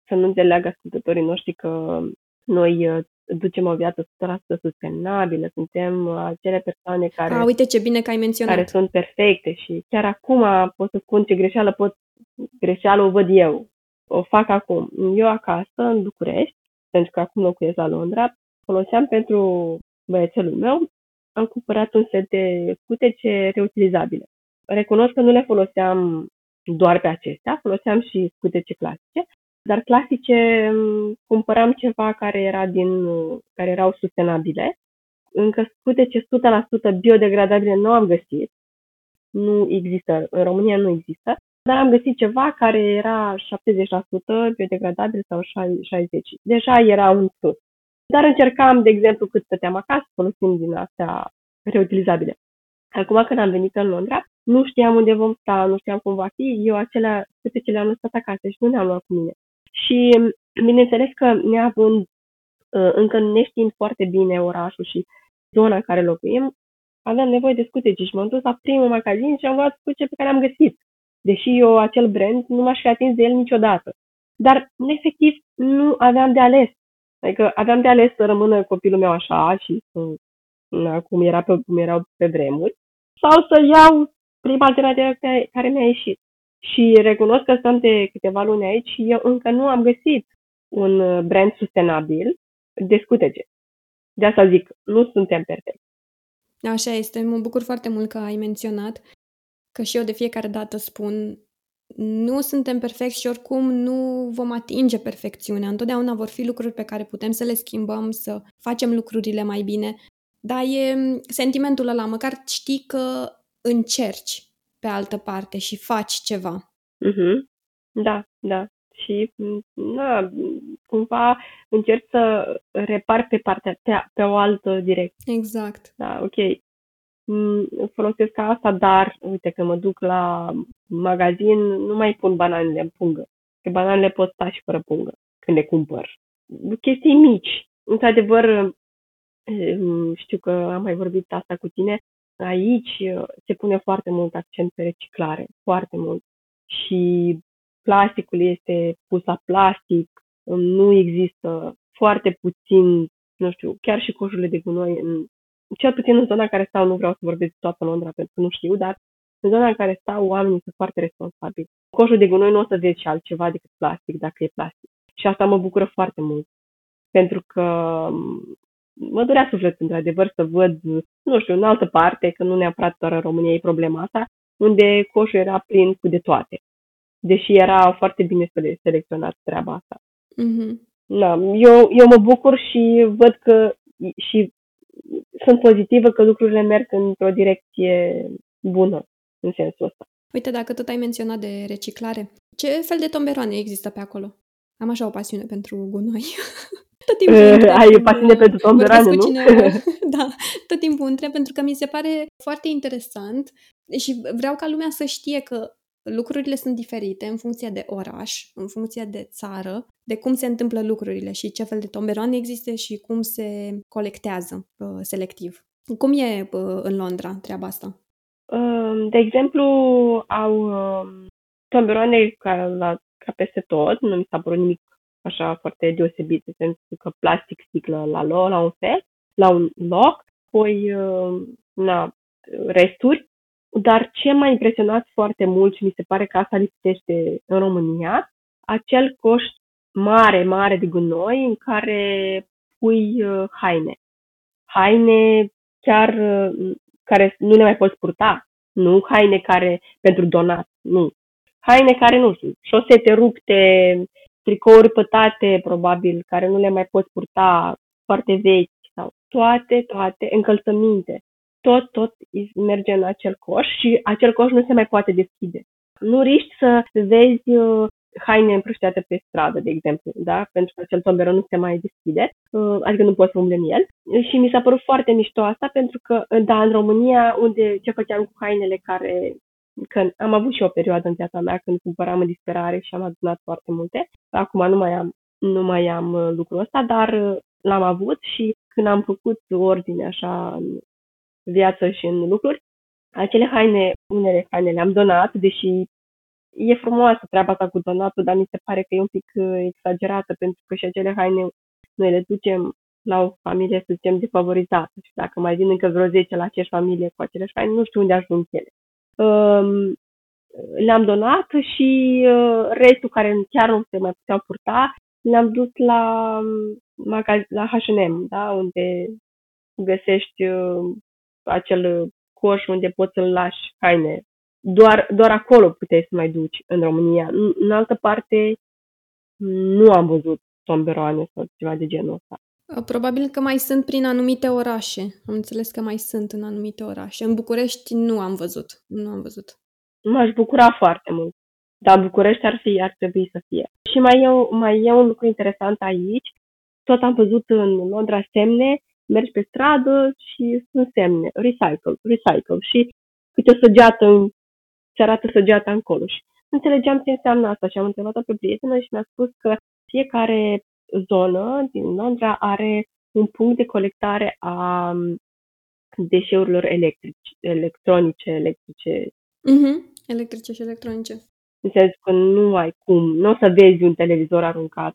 să nu înțeleagă ascultătorii noștri că noi ducem o viață o sută la sută sustenabilă, suntem acele persoane care... A, uite ce bine că ai menționat. Care sunt perfecte și chiar acum pot să spun ce greșeală pot... Greșeală o văd eu. O fac acum. Eu acasă, în București, pentru că acum locuiesc la Londra, foloseam pentru băiețelul meu, am cumpărat un set de scutece reutilizabile. Recunosc că nu le foloseam doar pe acestea, foloseam și scutece clasice, dar clasice cumpăram ceva care, era din, care erau sustenabile. Încă scutece o sută la sută biodegradabile nu am găsit. Nu există, în România nu există, dar am găsit ceva care era șaptezeci la sută biodegradabil sau șaizeci la sută. Deja era un plus. Dar încercam, de exemplu, cât stăteam acasă, folosind din astea reutilizabile. Acum când am venit în Londra, nu știam unde vom sta, nu știam cum va fi. Eu acelea, câte ce le-am lăsat acasă și nu le-am luat cu mine. Și bineînțeles că neavând, încă ne știind foarte bine orașul și zona în care locuim, aveam nevoie de scutece și m-am dus la primul magazin și am luat scutece pe care am găsit. Deși eu acel brand nu m-aș fi atins de el niciodată. Dar, efectiv, nu aveam de ales. Adică aveam de ales să rămână copilul meu așa și să, cum, era pe, cum erau pe vremuri, sau să iau prima alternativă care mi-a ieșit. Și recunosc că stăm de câteva luni aici și eu încă nu am găsit un brand sustenabil de scutece. De asta zic, nu suntem perfecti. Așa este. Mă bucur foarte mult că ai menționat că și eu de fiecare dată spun nu suntem perfecți și oricum nu vom atinge perfecțiunea. Întotdeauna vor fi lucruri pe care putem să le schimbăm, să facem lucrurile mai bine, dar e sentimentul ăla, măcar știi că încerci pe altă parte și faci ceva. Uh-huh. Da, da. Și na, cumva încerci să repar pe partea ta, pe o altă direcție. Exact. Da, ok. Folosesc ca asta, dar uite că mă duc la magazin, nu mai pun bananele în pungă, că bananele pot sta și fără pungă când le cumpăr. Chestii mici. Într-adevăr, știu că am mai vorbit asta cu tine, aici se pune foarte mult accent pe reciclare, foarte mult. Și plasticul este pus la plastic, nu există foarte puțin, nu știu, chiar și coșurile de gunoi în cel puțin în zona în care stau, nu vreau să vorbesc toată Londra pentru că nu știu, dar în zona în care stau oamenii sunt foarte responsabili. Coșul de gunoi nu o să vezi și altceva decât plastic, dacă e plastic. Și asta mă bucură foarte mult, pentru că mă durea sufletul, într-adevăr, să văd, nu știu, în altă parte, că nu neapărat doar în România e problema asta, unde coșul era plin cu de toate. Deși era foarte bine selecționat treaba asta. Mm-hmm. Da, eu, eu mă bucur și văd că și sunt pozitivă că lucrurile merg într-o direcție bună în sensul ăsta. Uite, dacă tot ai menționat de reciclare, ce fel de tomberoane există pe acolo? Am așa o pasiune pentru gunoi. Tot timpul uh, întreb, ai pasiune uh, pentru tomberoane, nu? Da, tot timpul întreb, pentru că mi se pare foarte interesant și vreau ca lumea să știe că lucrurile sunt diferite în funcție de oraș, în funcție de țară, de cum se întâmplă lucrurile și ce fel de tomberoane există și cum se colectează uh, selectiv. Cum e uh, în Londra treaba asta? Uh, de exemplu, au uh, tomberoane ca, la, ca peste tot, nu mi s-a părut nimic așa foarte deosebit, de sensul că plastic, sticlă la, lo, la un fel, la un loc, apoi uh, na, resturi. Dar ce m-a impresionat foarte mult și mi se pare că asta lipsește în România, acel coș mare, mare de gunoi în care pui uh, haine. Haine chiar uh, care nu le mai poți purta, nu haine care pentru donat, nu. Haine care, nu știu, șosete rupte, tricouri pătate, probabil, care nu le mai poți purta, foarte vechi sau toate, toate, încălțăminte. Tot, tot merge în acel coș și acel coș nu se mai poate deschide. Nu riști să vezi haine împrăștiate pe stradă, de exemplu, da? Pentru că acel tomberon nu se mai deschide, adică nu poți să umbli în el. Și mi s-a părut foarte mișto asta, pentru că, da, în România, unde ce făceam cu hainele care... Că am avut și o perioadă în viața mea când cumpăram în disperare și am adunat foarte multe. Acum nu mai am, nu mai am lucrul ăsta, dar l-am avut și când am făcut ordine așa... viață și în lucruri. Acele haine, unele haine le-am donat, deși e frumoasă treaba asta cu donatul, dar mi se pare că e un pic exagerată, pentru că și acele haine noi le ducem la o familie, să zicem, defavorizată. Și dacă mai vin încă vreo zece la aceeași familie cu aceleași haine, nu știu unde ajung ele. Le-am donat și restul, care chiar nu se mai puteau purta, le-am dus la, la H and M, da? Unde găsești acel coș unde poți să-l lași haine. Doar, doar acolo puteai să mai duci în România. În, în altă parte nu am văzut tomberoane sau ceva de genul ăsta. Probabil că mai sunt prin anumite orașe. Am înțeles că mai sunt în anumite orașe. În București nu am văzut. Nu am văzut. M-aș bucura foarte mult. Dar București ar fi, ar trebui să fie. Și mai e, mai e un lucru interesant aici. Tot am văzut în Londra semne. Mergi pe stradă și sunt semne. Recycle, recycle. Și câte o săgeată, se arată săgeata încolo. Și înțelegeam ce înseamnă asta și am întrebat-o pe prietenă și mi-a spus că fiecare zonă din Londra are un punct de colectare a deșeurilor electrice, electronice, electrice. Mm-hmm. Electrice și electronice. În sensul că nu ai cum, nu o să vezi un televizor aruncat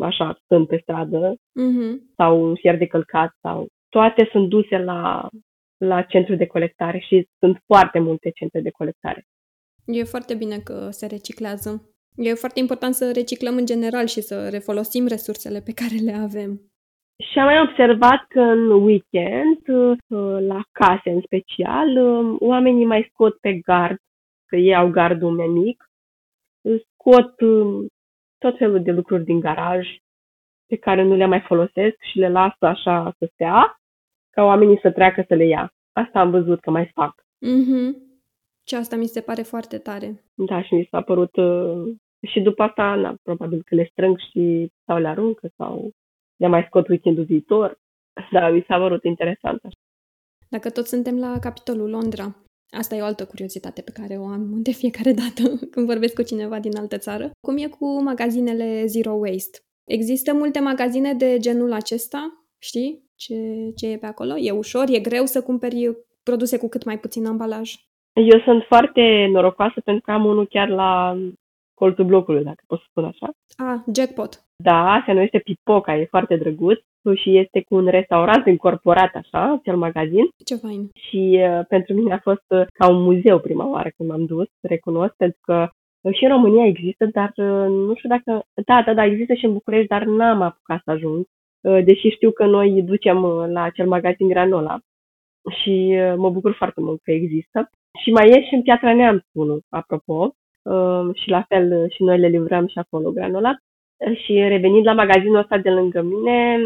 așa, stând pe stradă, uh-huh. sau un fier de călcat, sau... Toate sunt duse la, la centru de colectare și sunt foarte multe centre de colectare. E foarte bine că se reciclează. E foarte important să reciclăm în general și să refolosim resursele pe care le avem. Și am mai observat că în weekend, la case în special, oamenii mai scot pe gard, că ei au gardul mai mic, scot... tot felul de lucruri din garaj pe care nu le mai folosesc și le lasă așa să stea, ca oamenii să treacă să le ia. Asta am văzut că mai fac. Mm-hmm. Și asta mi se pare foarte tare. Da, și mi s-a părut... Uh, și după asta, na, probabil că le strâng și sau le aruncă sau le mai scot weekendul viitor. Dar mi s-a părut interesant așa. Dacă tot suntem la capitolul Londra, asta e o altă curiozitate pe care o am de fiecare dată când vorbesc cu cineva din altă țară. Cum e cu magazinele Zero Waste? Există multe magazine de genul acesta? Știi ce, ce e pe acolo? E ușor? E greu să cumperi produse cu cât mai puțin ambalaj? Eu sunt foarte norocoasă pentru că am unul chiar la colțul blocului, dacă pot să spun așa. Ah, jackpot! Da, se numește Pipoca, e foarte drăguț. Și este cu un restaurant încorporat, așa, acel magazin. Ce fain! Și uh, pentru mine a fost uh, ca un muzeu prima oară când m-am dus, recunosc, pentru că uh, și în România există, dar uh, nu știu dacă... Da, da, da, există și în București, dar n-am apucat să ajung, uh, deși știu că noi ducem uh, la acel magazin Granola și uh, mă bucur foarte mult că există. Și mai e și în Piatra Neamț unul, apropo, și la fel și noi le livrăm și acolo granola. Și revenind la magazinul ăsta de lângă mine,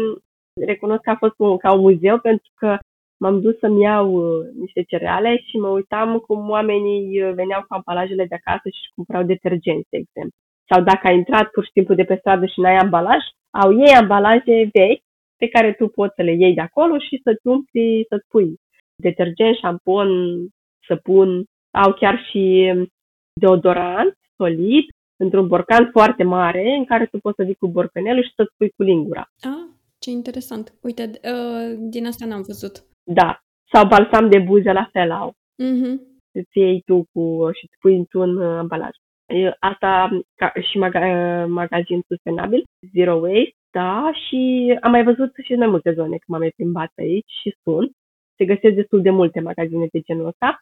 recunosc că a fost un, ca un muzeu, pentru că m-am dus să-mi iau niște cereale și mă uitam cum oamenii veneau cu ambalajele de acasă și cumpărau detergenți, de exemplu. Sau dacă ai intrat pur și simplu de pe stradă și n-ai ambalaj, au ei ambalaje vechi pe care tu poți să le iei de acolo și să-ți umpli, să-ți pui detergent, șampon, săpun. Au chiar și deodorant solid într-un borcan foarte mare în care tu poți să vii cu borcanelul și să-ți pui cu lingura. Ah, ce interesant! Uite, uh, din asta n-am văzut. Da. Sau balsam de buze la fel au. Uh-huh. Îți iei tu cu, și îți pui într-un ambalaj. Asta ca, și maga, magazin sustenabil, zero waste, da, și am mai văzut și în mai multe zone, când m-am mai plimbat aici și sunt. Se găsesc destul de multe magazine de genul ăsta.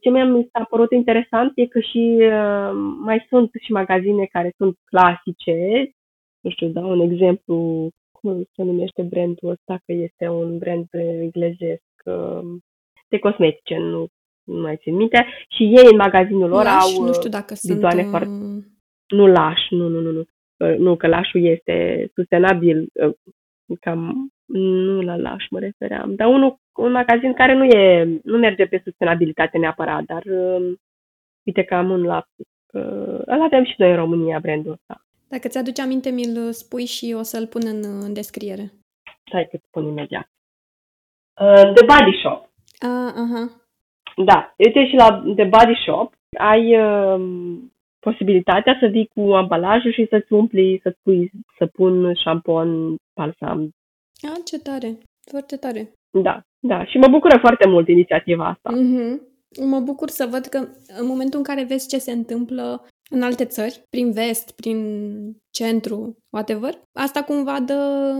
Ce mi s-a părut interesant e că și mai sunt și magazine care sunt clasice. Nu știu, dau un exemplu, cum se numește brandul ăsta, că este un brand englezesc de cosmetice, nu, nu mai țin minte. Și ei în magazinul lor Laș, au nu știu dacă bidoane sunt, foarte... Nu Laș, nu, nu, nu, nu. Nu, că Lașul este sustenabil, cam... Nu la Laș mă refeream, dar unul, un magazin care nu e, nu merge pe sustenabilitate neapărat, dar uh, uite că am un lapsus. Uh, îl avem și noi în România, brandul ăsta. Dacă ți-aduce aminte, mi-l spui și o să-l pun în, în descriere. Stai că-ți spun imediat. Uh, The Body Shop. Uh, uh-huh. Da, uite și la The Body Shop ai uh, posibilitatea să vii cu ambalajul și să-ți umpli, să-ți pui săpun, șampon, balsam. Ah, ce tare! Foarte tare! Da, da. Și mă bucură foarte mult inițiativa asta. Mm-hmm. Mă bucur să văd că în momentul în care vezi ce se întâmplă în alte țări, prin vest, prin centru, whatever, asta cumva dă...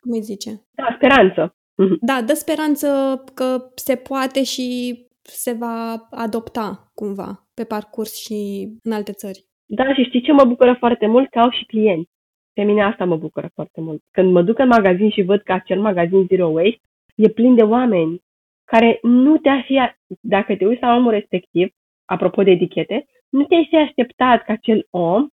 cum îi zice? Da, speranță. Mm-hmm. Da, dă speranță că se poate și se va adopta cumva pe parcurs și în alte țări. Da, și știi ce mă bucură foarte mult? Că au și clienți. Pe mine asta mă bucură foarte mult. Când mă duc în magazin și văd că acel magazin Zero Waste e plin de oameni care nu te-ar fi, dacă te uiți la omul respectiv, apropo de etichete, nu te-ai fi așteptat că acel om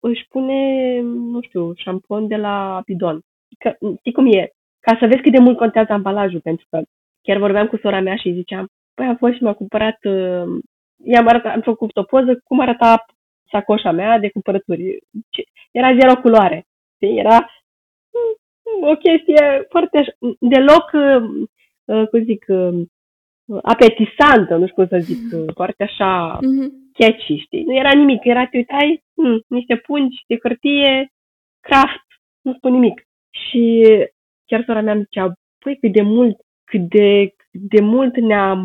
își pune, nu știu, șampon de la bidon. Că, știi cum e? Ca să vezi cât de mult contează ambalajul, pentru că chiar vorbeam cu sora mea și îi ziceam, păi am fost și m-a cumpărat, i-am arătat, am făcut o poză, cum arăta sacoșa mea de cumpărături. Era zero culoare. Era o chestie foarte deloc, cum zic, apetisantă, nu știu cum să zic, foarte așa catchy, știi? Nu era nimic. Era, te uitai, niște pungi de hârtie, craft, nu spun nimic. Și chiar sora mea îmi zicea, păi cât de mult, cât de, cât de mult ne-am,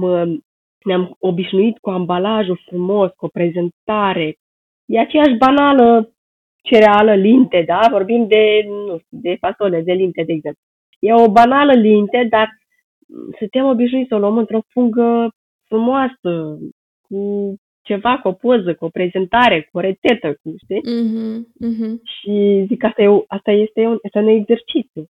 ne-am obișnuit cu ambalajul frumos, cu o prezentare. E aceeași banală cereală, linte, da? Vorbim de, nu știu, de fasole, de linte, de exemplu. E o banală linte, dar suntem obișnuiți să o luăm într-o fungă frumoasă, cu ceva, cu o poză, cu o prezentare, cu o rețetă, cu, știi? Mm-hmm, mm-hmm. Și zic, asta, e, asta este un, este un exercițiu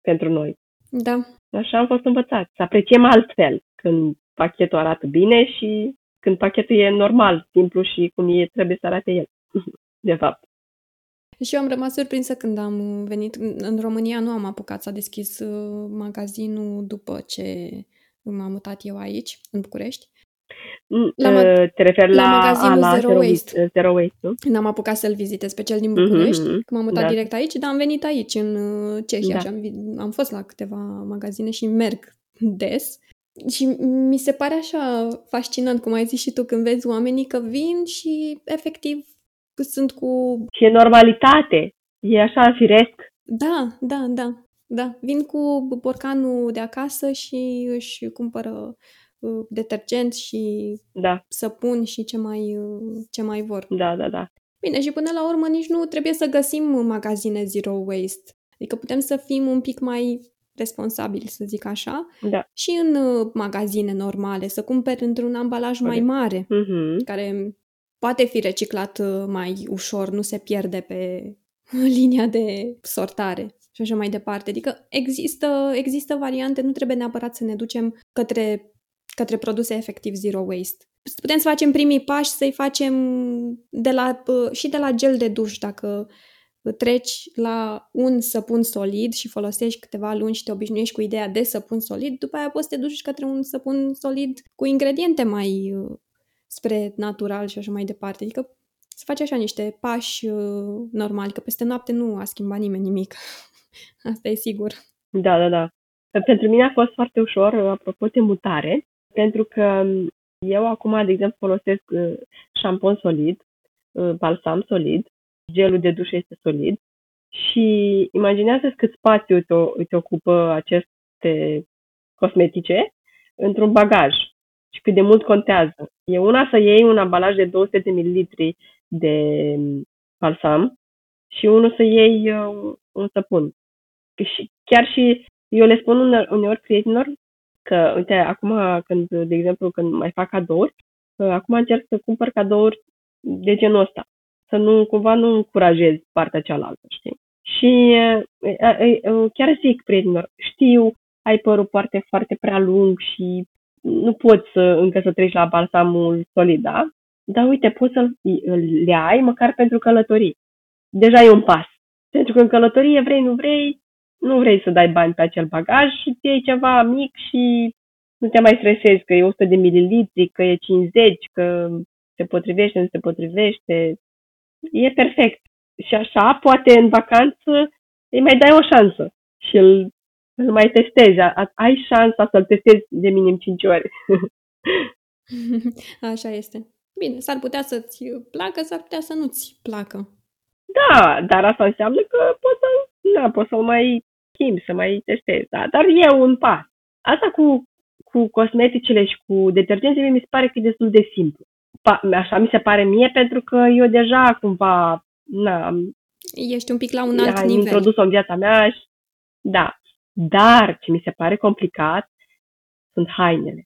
pentru noi. Da. Așa am fost învățați. Să apreciem altfel când pachetul arată bine și când pachetul e normal, simplu și cum e, trebuie să arate el, de fapt. Și eu am rămas surprinsă când am venit. În România nu am apucat, s-a deschis magazinul după ce m-am mutat eu aici, în București. La ma- Te referi la, la magazinul ala, Zero Waste. Zero Waste, nu? N-am apucat să-l vizitez pe cel din București, mm-hmm, că m-am mutat da. direct aici, dar am venit aici, în Cehia. Da. Și am, am fost la câteva magazine și merg des. Și mi se pare așa fascinant, cum ai zis și tu, când vezi oamenii că vin și efectiv sunt cu... Și e normalitate, e așa firesc. Da, da, da, da. Vin cu borcanul de acasă și își cumpără uh, detergent și da. săpun și ce mai, uh, ce mai vor. Da, da, da. Bine, și până la urmă nici nu trebuie să găsim magazine Zero Waste. Adică putem să fim un pic mai... responsabil, să zic așa, da. și în uh, magazine normale, să cumperi într-un ambalaj Pare. mai mare, uh-huh. care poate fi reciclat uh, mai ușor, nu se pierde pe linia de sortare și așa mai departe. Adică există, există variante, nu trebuie neapărat să ne ducem către către produse efectiv zero waste. Putem să facem primii pași, să-i facem de la, și de la gel de duș. Dacă treci la un săpun solid și folosești câteva luni și te obișnuiești cu ideea de săpun solid, după aia poți să te duci către un săpun solid cu ingrediente mai spre natural și așa mai departe. Adică să faci așa niște pași uh, normali, că peste noapte nu a schimbat nimeni nimic. Asta e sigur. Da, da, da. Pentru mine a fost foarte ușor, apropo de mutare, pentru că eu acum, de exemplu, folosesc uh, șampon solid, uh, balsam solid, gelul de duș este solid și imaginează-ți cât spațiu îți, o, îți ocupă aceste cosmetice într-un bagaj și cât de mult contează. E una să iei un ambalaj de două sute de mililitri de balsam și unul să iei uh, un săpun. Și chiar și eu le spun uneori prietenilor că, uite, acum când, de exemplu, când mai fac cadouri, uh, acum încerc să cumpăr cadouri de genul ăsta. Să nu, cumva, nu încurajez partea cealaltă, știi? Și uh, chiar zic prietenilor, știu, ai părul poate foarte prea lung și nu poți să, încă să treci la balsamul solid, da? Dar uite, poți să le ai măcar pentru călătorii. Deja e un pas. Pentru că în călătorie vrei, nu vrei, nu vrei să dai bani pe acel bagaj și îți iei ceva mic și nu te mai stresezi că e o sută de mililitri, că e cincizeci, că se potrivește, nu se potrivește. E perfect. Și așa, poate în vacanță îi mai dai o șansă și îl Îl mai testezi, ai șansa să-l testezi de minim cinci ori. Așa este. Bine, s-ar putea să-ți placă, s-ar putea să nu-ți placă. Da, dar asta înseamnă că poți, să, na, poți să-l mai schimbi, să mai testezi. Da? Dar e un pas. Asta cu, cu cosmeticele și cu detergenții mi se pare că e destul de simplu. Pa- așa mi se pare mie, pentru că eu deja cumva... Na, ești un pic la un alt nivel. Am introdus-o în viața mea și... Da. Dar ce mi se pare complicat sunt hainele.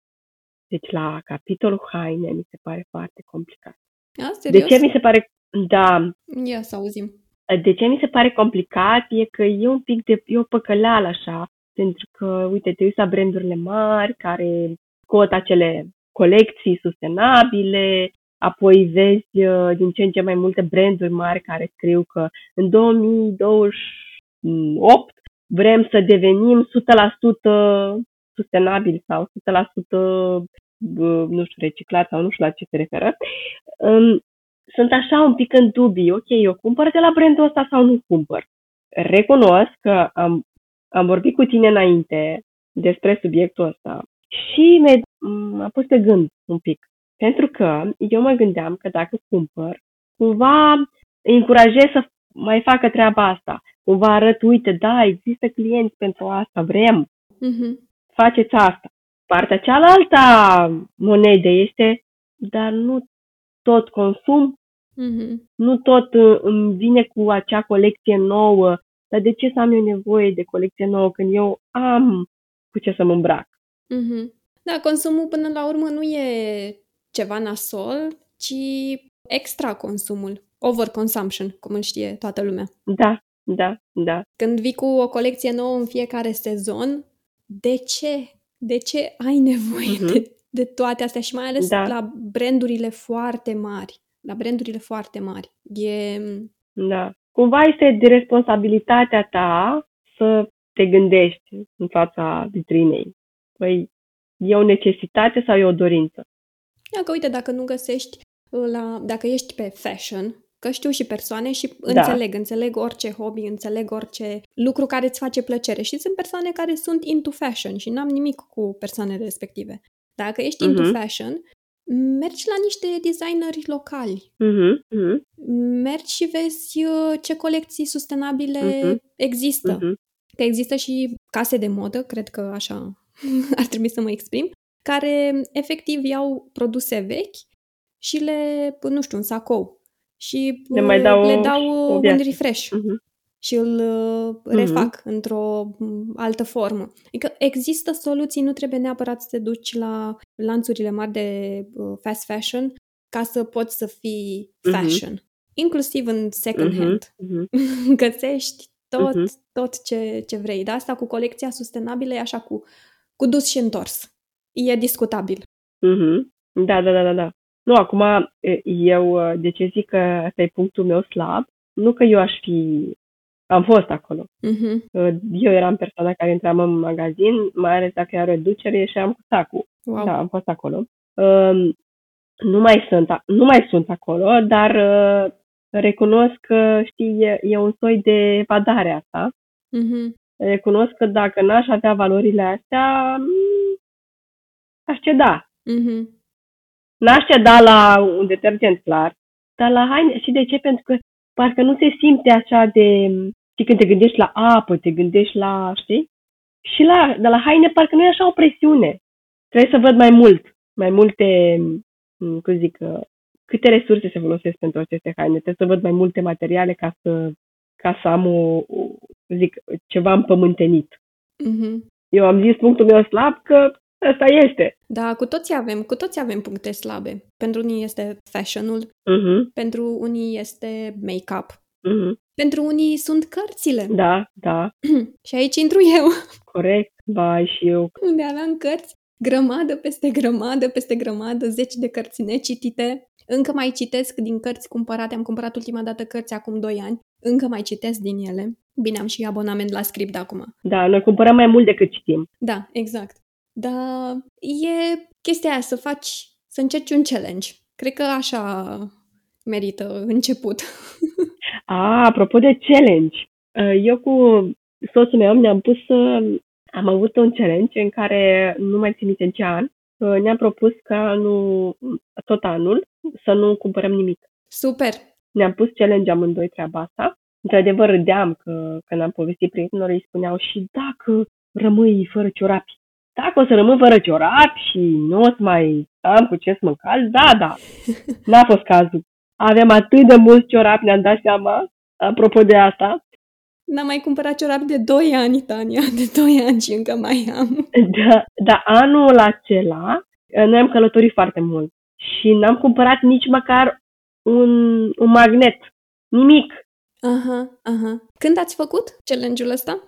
Deci la capitolul haine mi se pare foarte complicat. A, serios? De ce mi se pare... Da. Ia să auzim. De ce mi se pare complicat e că e un pic de... E o păcăleală așa. Pentru că, uite, te uiți la brandurile mari care scot acele colecții sustenabile, apoi vezi din ce în ce mai multe branduri mari care scriu că în două mii douăzeci și opt vrem să devenim o sută la sută sustenabil sau o sută la sută nu știu, reciclat sau nu știu la ce se referă. Sunt așa un pic în dubii. Ok, eu cumpăr de la brandul ăsta sau nu cumpăr? Recunosc că am, am vorbit cu tine înainte despre subiectul ăsta și m-a pus pe gând un pic. Pentru că eu mă gândeam că dacă cumpăr, cumva îi încurajez să mai facă treaba asta. Cumva arăt, uite, da, există clienți pentru asta, vrem, uh-huh. faceți asta. Partea cealaltă a monedei este, dar nu tot consum, uh-huh. nu tot îmi vine cu acea colecție nouă, dar de ce să am eu nevoie de colecție nouă când eu am cu ce să mă îmbrac? Uh-huh. Da, consumul până la urmă nu e ceva nasol, ci extra consumul, overconsumption, cum îl știe toată lumea. Da. Da, da. Când vii cu o colecție nouă în fiecare sezon, de ce? De ce ai nevoie uh-huh. de, de toate astea? Și mai ales da. la brandurile foarte mari. La brandurile foarte mari. E... Da. Cumva este de responsabilitatea ta să te gândești în fața vitrinei. Păi, e o necesitate sau e o dorință? Ia că uite, dacă nu găsești, la, dacă ești pe fashion... Că știu și persoane și înțeleg, da. înțeleg orice hobby, înțeleg orice lucru care îți face plăcere. Și sunt persoane care sunt into fashion și n-am nimic cu persoanele respective. Dacă ești uh-huh. into fashion, mergi la niște designeri locali. Uh-huh. Uh-huh. Mergi și vezi ce colecții sustenabile uh-huh. există. Uh-huh. Că există și case de modă, cred că așa ar trebui să mă exprim, care efectiv iau produse vechi și le pun, nu știu, un sacou. Și le, mai dau le dau un refresh uh-huh. și îl refac uh-huh. într-o altă formă. Adică există soluții, nu trebuie neapărat să te duci la lanțurile mari de fast fashion ca să poți să fii fashion. Uh-huh. Inclusiv în second hand. Uh-huh. Uh-huh. Găsești tot, uh-huh. tot ce, ce vrei. De asta cu colecția sustenabilă e așa cu, cu dus și întors. e discutabil. Mm-hmm. Da, da, da, da, da. Nu, acum eu de ce zic că ăsta e punctul meu slab? Nu că eu aș fi... Am fost acolo. Mm-hmm. Eu eram persoana care intram în magazin, mai ales dacă era reducere, ieșeam cu sacul. Wow. Da, am fost acolo. Nu mai sunt, nu mai sunt acolo, dar recunosc că, știi, e un soi de evadare asta. Mm-hmm. Recunosc că dacă n-aș avea valorile astea, aș ceda. Mm-hmm. N-aș ceda la un detergent, clar, dar la haine. Și de ce? Pentru că parcă nu se simte așa de... Știi, când te gândești la apă, te gândești la... Știi? Și la, dar la haine parcă nu e așa o presiune. Trebuie să văd mai mult. Mai multe... Cum zic... Câte resurse se folosesc pentru aceste haine. Trebuie să văd mai multe materiale ca să... Ca să am o... o zic, ceva împământenit. Mm-hmm. Eu am zis punctul meu slab că ăsta este. Da, cu toți avem, cu toți avem puncte slabe. Pentru unii este fashion-ul, uh-huh. pentru unii este make-up, uh-huh. pentru unii sunt cărțile. Da, da. Și aici intru eu. Corect, ba, și eu. Unde aveam cărți, grămadă peste grămadă, peste grămadă, zeci de cărți necitite. Încă mai citesc din cărți cumpărate. Am cumpărat ultima dată cărți acum doi ani. Încă mai citesc din ele. Bine, am și abonament la Scribd acum. Da, noi cumpărăm mai mult decât citim. Da, exact. Dar e chestia aia, să faci, să încerci un challenge. Cred că așa merită început. A, apropo de challenge, eu cu soțul meu ne-am pus, am avut un challenge în care, nu mai țin minte în ce an, ne-am propus ca nu, tot anul să nu cumpărăm nimic. Super! Ne-am pus challenge amândoi treaba asta. Într-adevăr, râdeam că când am povestit prietenilor, îi spuneau și dacă rămâi fără ciorapi. Dacă o să rămân fără ciorapi și nu o să mai am cu ce să mâncați, da, da, n-a fost cazul. Avem atât de mulți ciorapi, ne-am dat seama, apropo de asta. N-am mai cumpărat ciorapi de doi ani, Tania, de doi ani și încă mai am. Da, da, anul acela noi am călătorit foarte mult și n-am cumpărat nici măcar un, un magnet, nimic. Aha, aha. Când ați făcut challenge-ul ăsta?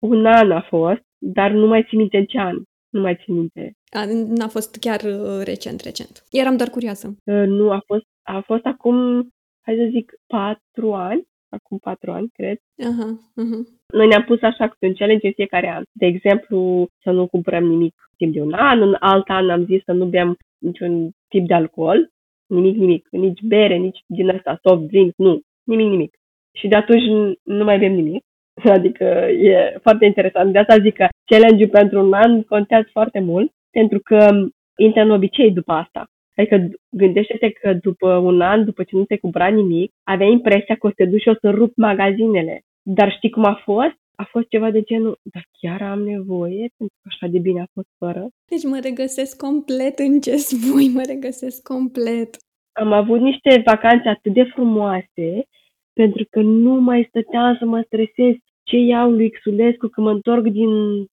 Un an a fost, dar nu mai țin minte ce an. Nu mai țin minte. A, n-a fost chiar recent, recent. Eram doar curioasă. Nu, a fost, a fost acum, hai să zic, patru ani. Acum patru ani, cred. Aha, uh-huh. Noi ne-am pus așa cu un challenge în fiecare an. De exemplu, să nu cumpărăm nimic timp de un an. În alt an am zis să nu bem niciun tip de alcool. Nimic, nimic. Nici bere, nici din asta, soft drink, nu. Nimic, nimic. Și de atunci nu mai bem nimic. Adică e foarte interesant. De asta zic că challenge-ul pentru un an contează foarte mult, pentru că intră în obicei după asta. Adică gândește-te că după un an, după ce nu te cumpăra nimic, aveai impresia că o să te duci și o să rup magazinele. Dar știi cum a fost? A fost ceva de genul, dar chiar am nevoie? Pentru că așa de bine a fost fără. Deci mă regăsesc complet în ce spui, mă regăsesc complet. Am avut niște vacanțe atât de frumoase, pentru că nu mai stăteam să mă stresez ce iau lui Xulescu, că mă întorc din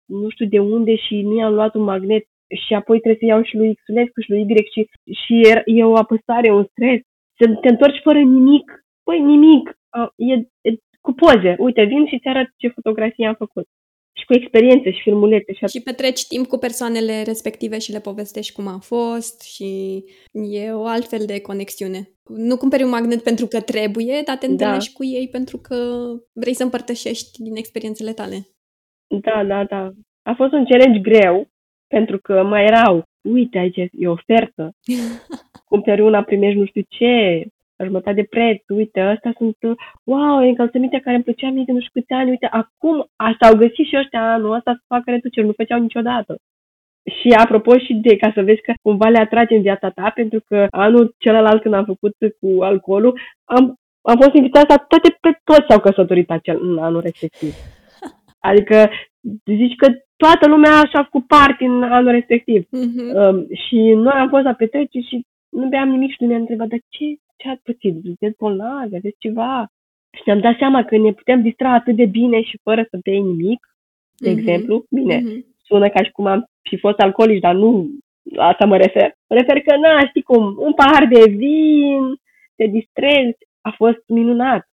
nu știu de unde și nu i-am luat un magnet și apoi trebuie să iau și lui Xulescu și lui Y și, și e o apăsare, un stres. Să te întorci fără nimic. Păi nimic. E, e, cu poze. Uite, vin și ți arăt ce fotografii am făcut. Și cu experiențe și filmulețe. Și, și petreci timp cu persoanele respective și le povestești cum a fost și e o altfel de conexiune. Nu cumperi un magnet pentru că trebuie, dar te întâlnești da. Cu ei pentru că vrei să împărtășești din experiențele tale. Da, da, da. A fost un challenge greu pentru că mai erau, uite aici e ofertă, cumperi una, primești nu știu ce, jumătate de preț, uite, astea sunt, wow, e încălțămintea care îmi plăcea mie de nu știu câți ani, uite, acum s-au găsit și ăștia anul ăsta să facă reduceri, nu făceau niciodată. Și apropo și de, ca să vezi că cumva le atrage în viața ta, pentru că anul celălalt când am făcut cu alcoolul, am, am fost invitată la toate, pe toți s-au căsătorit acel, în anul respectiv. Adică zici că toată lumea și-a făcut parte în anul respectiv. Mm-hmm. Um, și noi am fost la petrece și nu beam nimic și ne-am întrebat, dar ce? Ce ați pățit? Vedeți bolnavi? Aveți ceva? Și ne-am dat seama că ne putem distra atât de bine și fără să bei nimic, de mm-hmm. exemplu. Bine, mm-hmm. sună ca și cum am fi fost alcoolici, dar nu la asta mă refer. Mă refer că, na, știi cum, un pahar de vin, te distrezi, a fost minunat.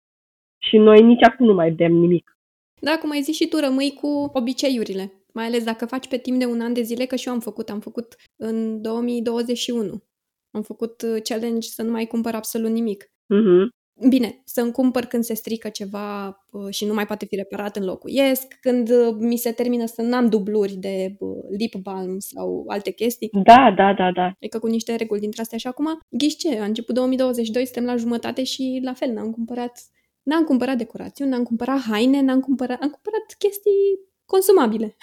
Și noi nici acum nu mai bem nimic. Da, cum ai zis și tu, rămâi cu obiceiurile. Mai ales dacă faci pe timp de un an de zile, că și eu am făcut. Am făcut în două mii douăzeci și unu. Am făcut challenge să nu mai cumpăr absolut nimic. Uh-huh. Bine, să-mi cumpăr când se strică ceva și nu mai poate fi reparat, înlocuiesc, când mi se termină să n-am dubluri de lip balm sau alte chestii. Da, da, da, da. Adică cu niște reguli dintre astea. Și acum, ghiși ce, a început două mii douăzeci și doi, suntem la jumătate și la fel, n-am cumpărat, n-am cumpărat decorațiuni, n-am cumpărat haine, n-am cumpărat, am cumpărat chestii consumabile.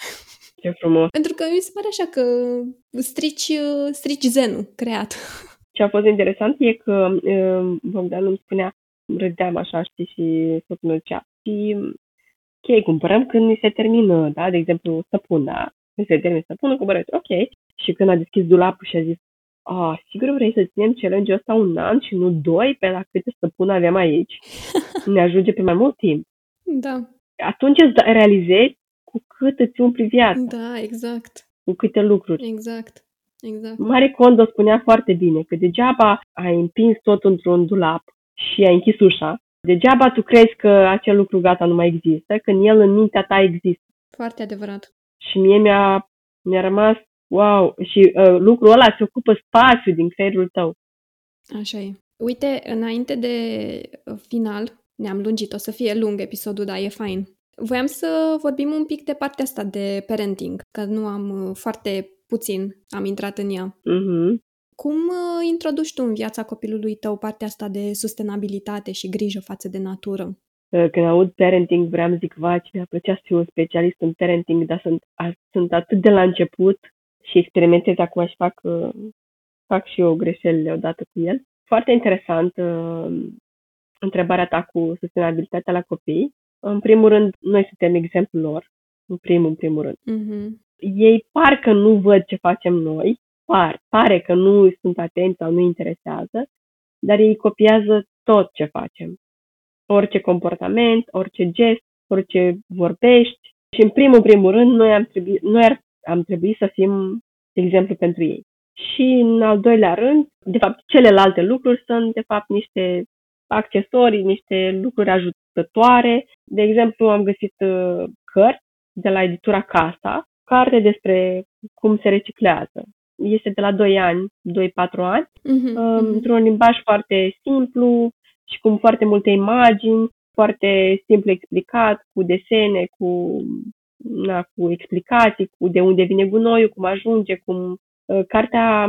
Ce frumos. Pentru că mi se pare așa că strici, strici zen-ul creat. Ce a fost interesant e că Bogdan îmi spunea, râdeam așa, știi, și soțul meu cea. Și, ok, cumpărăm când ni se termină, da? De exemplu, săpuna. Când se termină săpuna, cumpărăm. Ok. Și când a deschis dulapul și a zis, a, sigur vrei să ținem challenge-ul ăsta un an și nu doi, pe la câte săpuna aveam aici? Ne ajunge pe mai mult timp. Da. Atunci îți realizezi cu cât îți umpli viața. Da, exact. Cu câte lucruri. Exact. Exact. Marie Kondo spunea foarte bine că degeaba ai împins tot într-un dulap și ai închis ușa, degeaba tu crezi că acel lucru gata nu mai există, când el în mintea ta există. Foarte adevărat. Și mie mi-a, mi-a rămas, wow, și uh, lucrul ăla îți ocupă spațiu din creierul tău. Așa e. Uite, înainte de final, ne-am lungit, o să fie lung episodul, dar e fain. Voiam să vorbim un pic de partea asta de parenting, că nu am foarte... puțin am intrat în ea. Uh-huh. Cum uh, introduci tu în viața copilului tău partea asta de sustenabilitate și grijă față de natură? Când aud parenting, vreau zic, vai, mi-a plăcea să fiu un specialist în parenting, dar sunt, a, sunt atât de la început și experimentez acum și fac, uh, fac și eu greșelile odată cu el. Foarte interesant uh, întrebarea ta cu sustenabilitatea la copii. În primul rând, noi suntem exemplul lor. În primul, în primul rând. Uh-huh. Ei par că nu văd ce facem noi, par, pare că nu sunt atenți sau nu interesează, dar ei copiază tot ce facem. Orice comportament, orice gest, orice vorbești. Și în primul, primul rând, noi am trebui, noi ar, am trebui să fim exemplu pentru ei. Și în al doilea rând, de fapt, celelalte lucruri sunt, de fapt, niște accesorii, niște lucruri ajutătoare. De exemplu, am găsit cărți de la editura Casa, carte despre cum se reciclează. Este de la doi ani, doi patru ani, uh-huh, uh-huh. într-un limbaj foarte simplu și cu foarte multe imagini, foarte simplu explicat, cu desene, cu, na, cu explicații, cu de unde vine gunoiul, cum ajunge, cum... Cartea,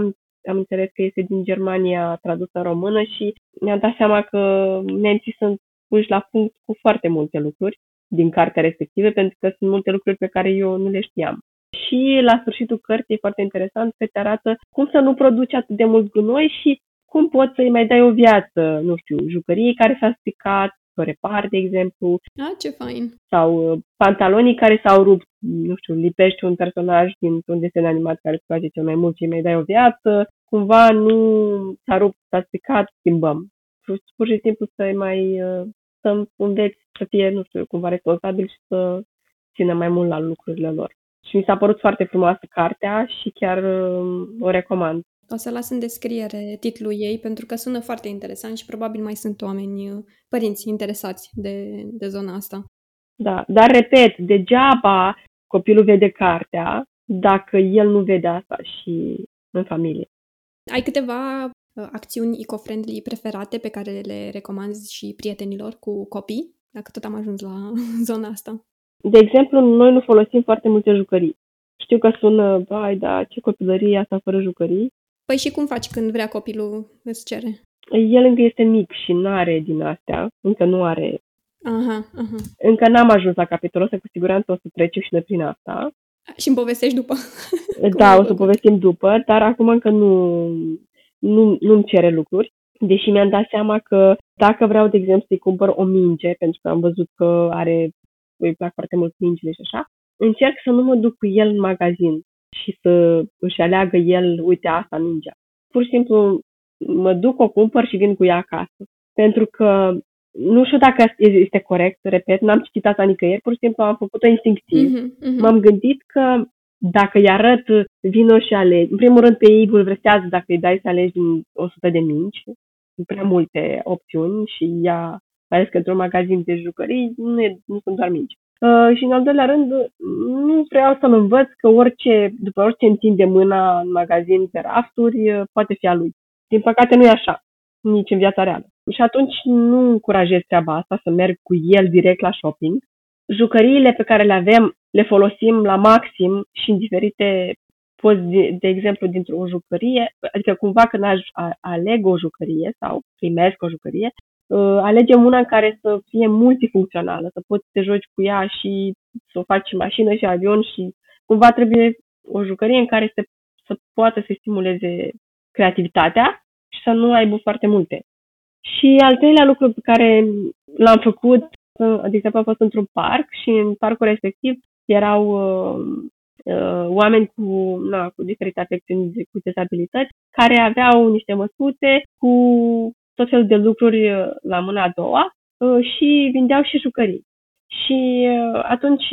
am înțeles că este din Germania, tradusă în română, și mi-am dat seama că nemții sunt puși la punct cu foarte multe lucruri din cartea respectivă, pentru că sunt multe lucruri pe care eu nu le știam. Și la sfârșitul cărții e foarte interesant că te arată cum să nu produci atât de mult gunoi și cum poți să-i mai dai o viață, nu știu, jucării care s-a stricat, să o repari, de exemplu. Ah, ce fain! Sau pantalonii care s-au rupt, nu știu, lipești un personaj dintr-un desen animat care îți place cel mai mult și îi mai dai o viață, cumva nu s-a rupt, s-a stricat, schimbăm. Pur și simplu să-i mai... să înveți să fie, nu știu, cumva responsabil și să țină mai mult la lucrurile lor. Și mi s-a părut foarte frumoasă cartea și chiar o recomand. O să las în descriere titlul ei, pentru că sună foarte interesant și probabil mai sunt oameni, părinți, interesați de, de zona asta. Da, dar repet, degeaba copilul vede cartea dacă el nu vede asta și în familie. Ai câteva acțiuni eco-friendly preferate pe care le recomanzi și prietenilor cu copii, dacă tot am ajuns la zona asta? De exemplu, noi nu folosim foarte multe jucării. Știu că sună, bai, da, ce copilărie asta fără jucării. Păi și cum faci când vrea copilul, îți cere? El încă este mic și nu are din astea, încă nu are. Aha, aha. Încă n-am ajuns la capitolul ăsta, cu siguranță o să trecem și noi prin asta. Și îmi povestești după. Da, o să povestim după, dar acum încă nu... Nu, nu-mi cere lucruri, deși mi-am dat seama că dacă vreau, de exemplu, să-i cumpăr o minge, pentru că am văzut că are, îi plac foarte mult mingile și așa, încerc să nu mă duc cu el în magazin și să își aleagă el, uite, asta, mingea. Pur și simplu mă duc, o cumpăr și vin cu ea acasă. Pentru că nu știu dacă este corect, repet, n-am citit asta nicăieri, pur și simplu am făcut-o instinctiv. Uh-huh, uh-huh. M-am gândit că dacă îi arăt, vino și alegi. În primul rând, pe ei bulversează dacă îi dai să alegi din o sută de mingi. Sunt prea multe opțiuni și ea, mai ales că într-un magazin de jucării, nu, e, nu sunt doar mingi. Uh, și în al doilea rând, nu vreau să-l învăț că orice, după orice întinde mâna în magazin pe rafturi, poate fi a lui. Din păcate nu e așa, nici în viața reală. Și atunci nu încurajez treaba asta, să merg cu el direct la shopping. Jucăriile pe care le avem le folosim la maxim și în diferite poți, de exemplu, dintr-o jucărie, adică cumva când aleg o jucărie sau primesc o jucărie, alegem una în care să fie multifuncțională, să poți să te joci cu ea și să o faci și mașină și avion și cumva trebuie o jucărie în care să, să poată să stimuleze creativitatea și să nu aibă foarte multe. Și al treilea lucru pe care l-am făcut, de exemplu, am fost într-un parc și în parcul respectiv erau uh, uh, oameni cu, na, cu diferite afecțiuni, cu dezabilități, care aveau niște măsute cu tot felul de lucruri la mâna a doua și vindeau și jucării. Și atunci,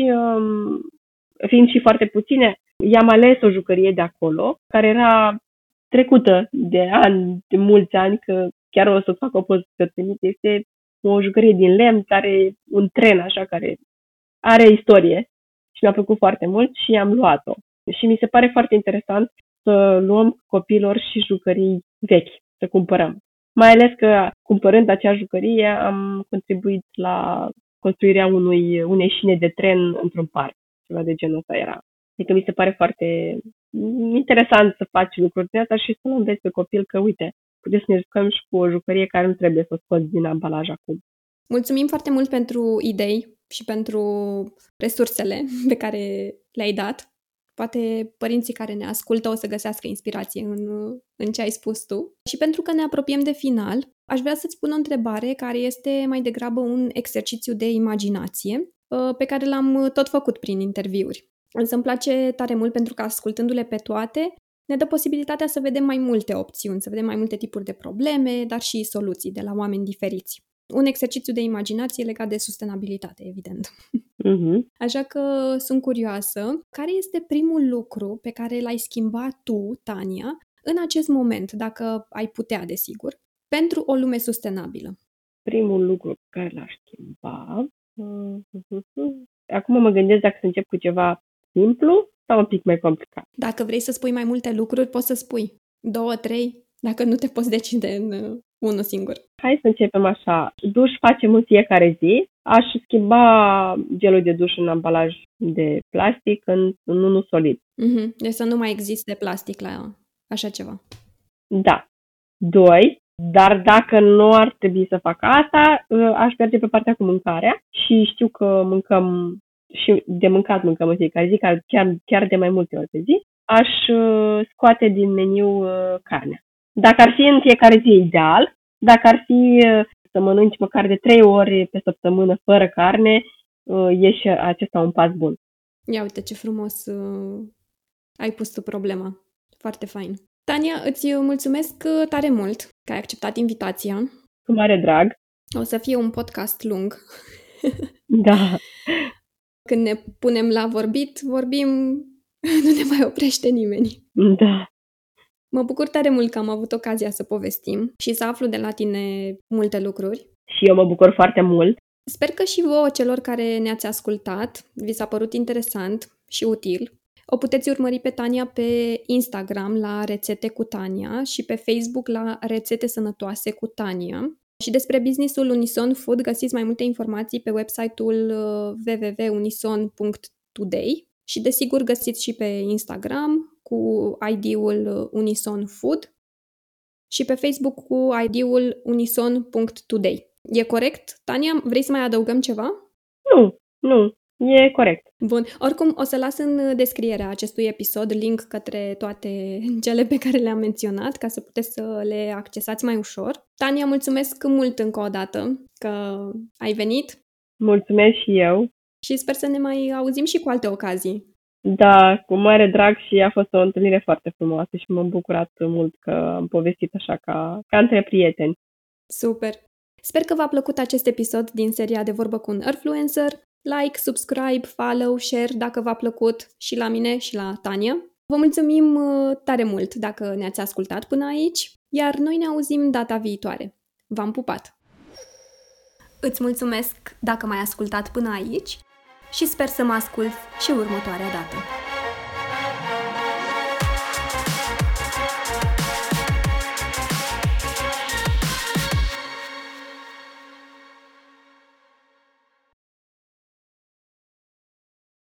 fiind și foarte puține, i-am ales o jucărie de acolo, care era trecută de ani, de mulți ani, că chiar o să fac o poză pe tine, este o jucărie din lemn, care un tren așa, care are istorie și mi-a plăcut foarte mult și am luat-o. Și mi se pare foarte interesant să luăm copiilor și jucării vechi, să cumpărăm. Mai ales că, cumpărând acea jucărie, am contribuit la construirea unui, unei șine de tren într-un parc. Ceva de genul ăsta era. Adică mi se pare foarte interesant să faci lucruri din asta și să înveți pe copil că, uite, puteți să ne jucăm și cu o jucărie care nu trebuie să o scoți din ambalaj acum. Mulțumim foarte mult pentru idei și pentru resursele pe care le-ai dat. Poate părinții care ne ascultă o să găsească inspirație în, în ce ai spus tu. Și pentru că ne apropiem de final, aș vrea să-ți pun o întrebare care este mai degrabă un exercițiu de imaginație pe care l-am tot făcut prin interviuri. Însă îmi place tare mult pentru că, ascultându-le pe toate, ne dă posibilitatea să vedem mai multe opțiuni, să vedem mai multe tipuri de probleme, dar și soluții de la oameni diferiți. Un exercițiu de imaginație legat de sustenabilitate, evident. Uh-huh. Așa că sunt curioasă, care este primul lucru pe care l-ai schimbat tu, Tania, în acest moment, dacă ai putea, desigur, pentru o lume sustenabilă? Primul lucru pe care l-aș schimba... Acum mă gândesc dacă să încep cu ceva simplu sau un pic mai complicat. Dacă vrei să spui mai multe lucruri, poți să spui două, trei, dacă nu te poți decide în... unul singur. Hai să începem așa. Duș facem în fiecare zi. Aș schimba gelul de duș în ambalaj de plastic în, în unul solid. Mm-hmm. Deci să nu mai existe plastic la așa ceva. Da. Doi, dar dacă nu ar trebui să fac asta, aș merge pe partea cu mâncarea și știu că mâncăm și de mâncat mâncăm în fiecare zi, chiar, chiar de mai multe ori pe zi. Aș scoate din meniu carnea. Dacă ar fi în fiecare zi, ideal. Dacă ar fi să mănânci măcar de trei ori pe săptămână fără carne, e și acesta un pas bun. Ia uite ce frumos ai pus tu problema. Foarte fain. Tania, îți mulțumesc tare mult că ai acceptat invitația. Cu mare drag. O să fie un podcast lung. Da. Când ne punem la vorbit, vorbim, nu ne mai oprește nimeni. Da. Mă bucur tare mult că am avut ocazia să povestim și să aflu de la tine multe lucruri. Și eu mă bucur foarte mult. Sper că și vouă, celor care ne-ați ascultat, vi s-a părut interesant și util. O puteți urmări pe Tania pe Instagram la Rețete cu Tania și pe Facebook la Rețete Sănătoase cu Tania. Și despre businessul Unison Food găsiți mai multe informații pe website-ul double-u double-u double-u punct unison punct today și desigur găsiți și pe Instagram cu I D-ul Unison Food și pe Facebook cu I D-ul unison punct today. E corect? Tania, vrei să mai adăugăm ceva? Nu, nu, e corect. Bun, oricum o să las în descrierea acestui episod link către toate cele pe care le-am menționat, ca să puteți să le accesați mai ușor. Tania, mulțumesc mult încă o dată că ai venit. Mulțumesc și eu. Și sper să ne mai auzim și cu alte ocazii. Da, cu mare drag și a fost o întâlnire foarte frumoasă și m-am bucurat mult că am povestit așa ca, ca între prieteni. Super! Sper că v-a plăcut acest episod din seria De vorbă cu un Earthfluencer. Like, subscribe, follow, share dacă v-a plăcut și la mine și la Tania. Vă mulțumim tare mult dacă ne-ați ascultat până aici, iar noi ne auzim data viitoare. V-am pupat! Îți mulțumesc dacă m-ai ascultat până aici. și sper să mă asculți și următoarea dată.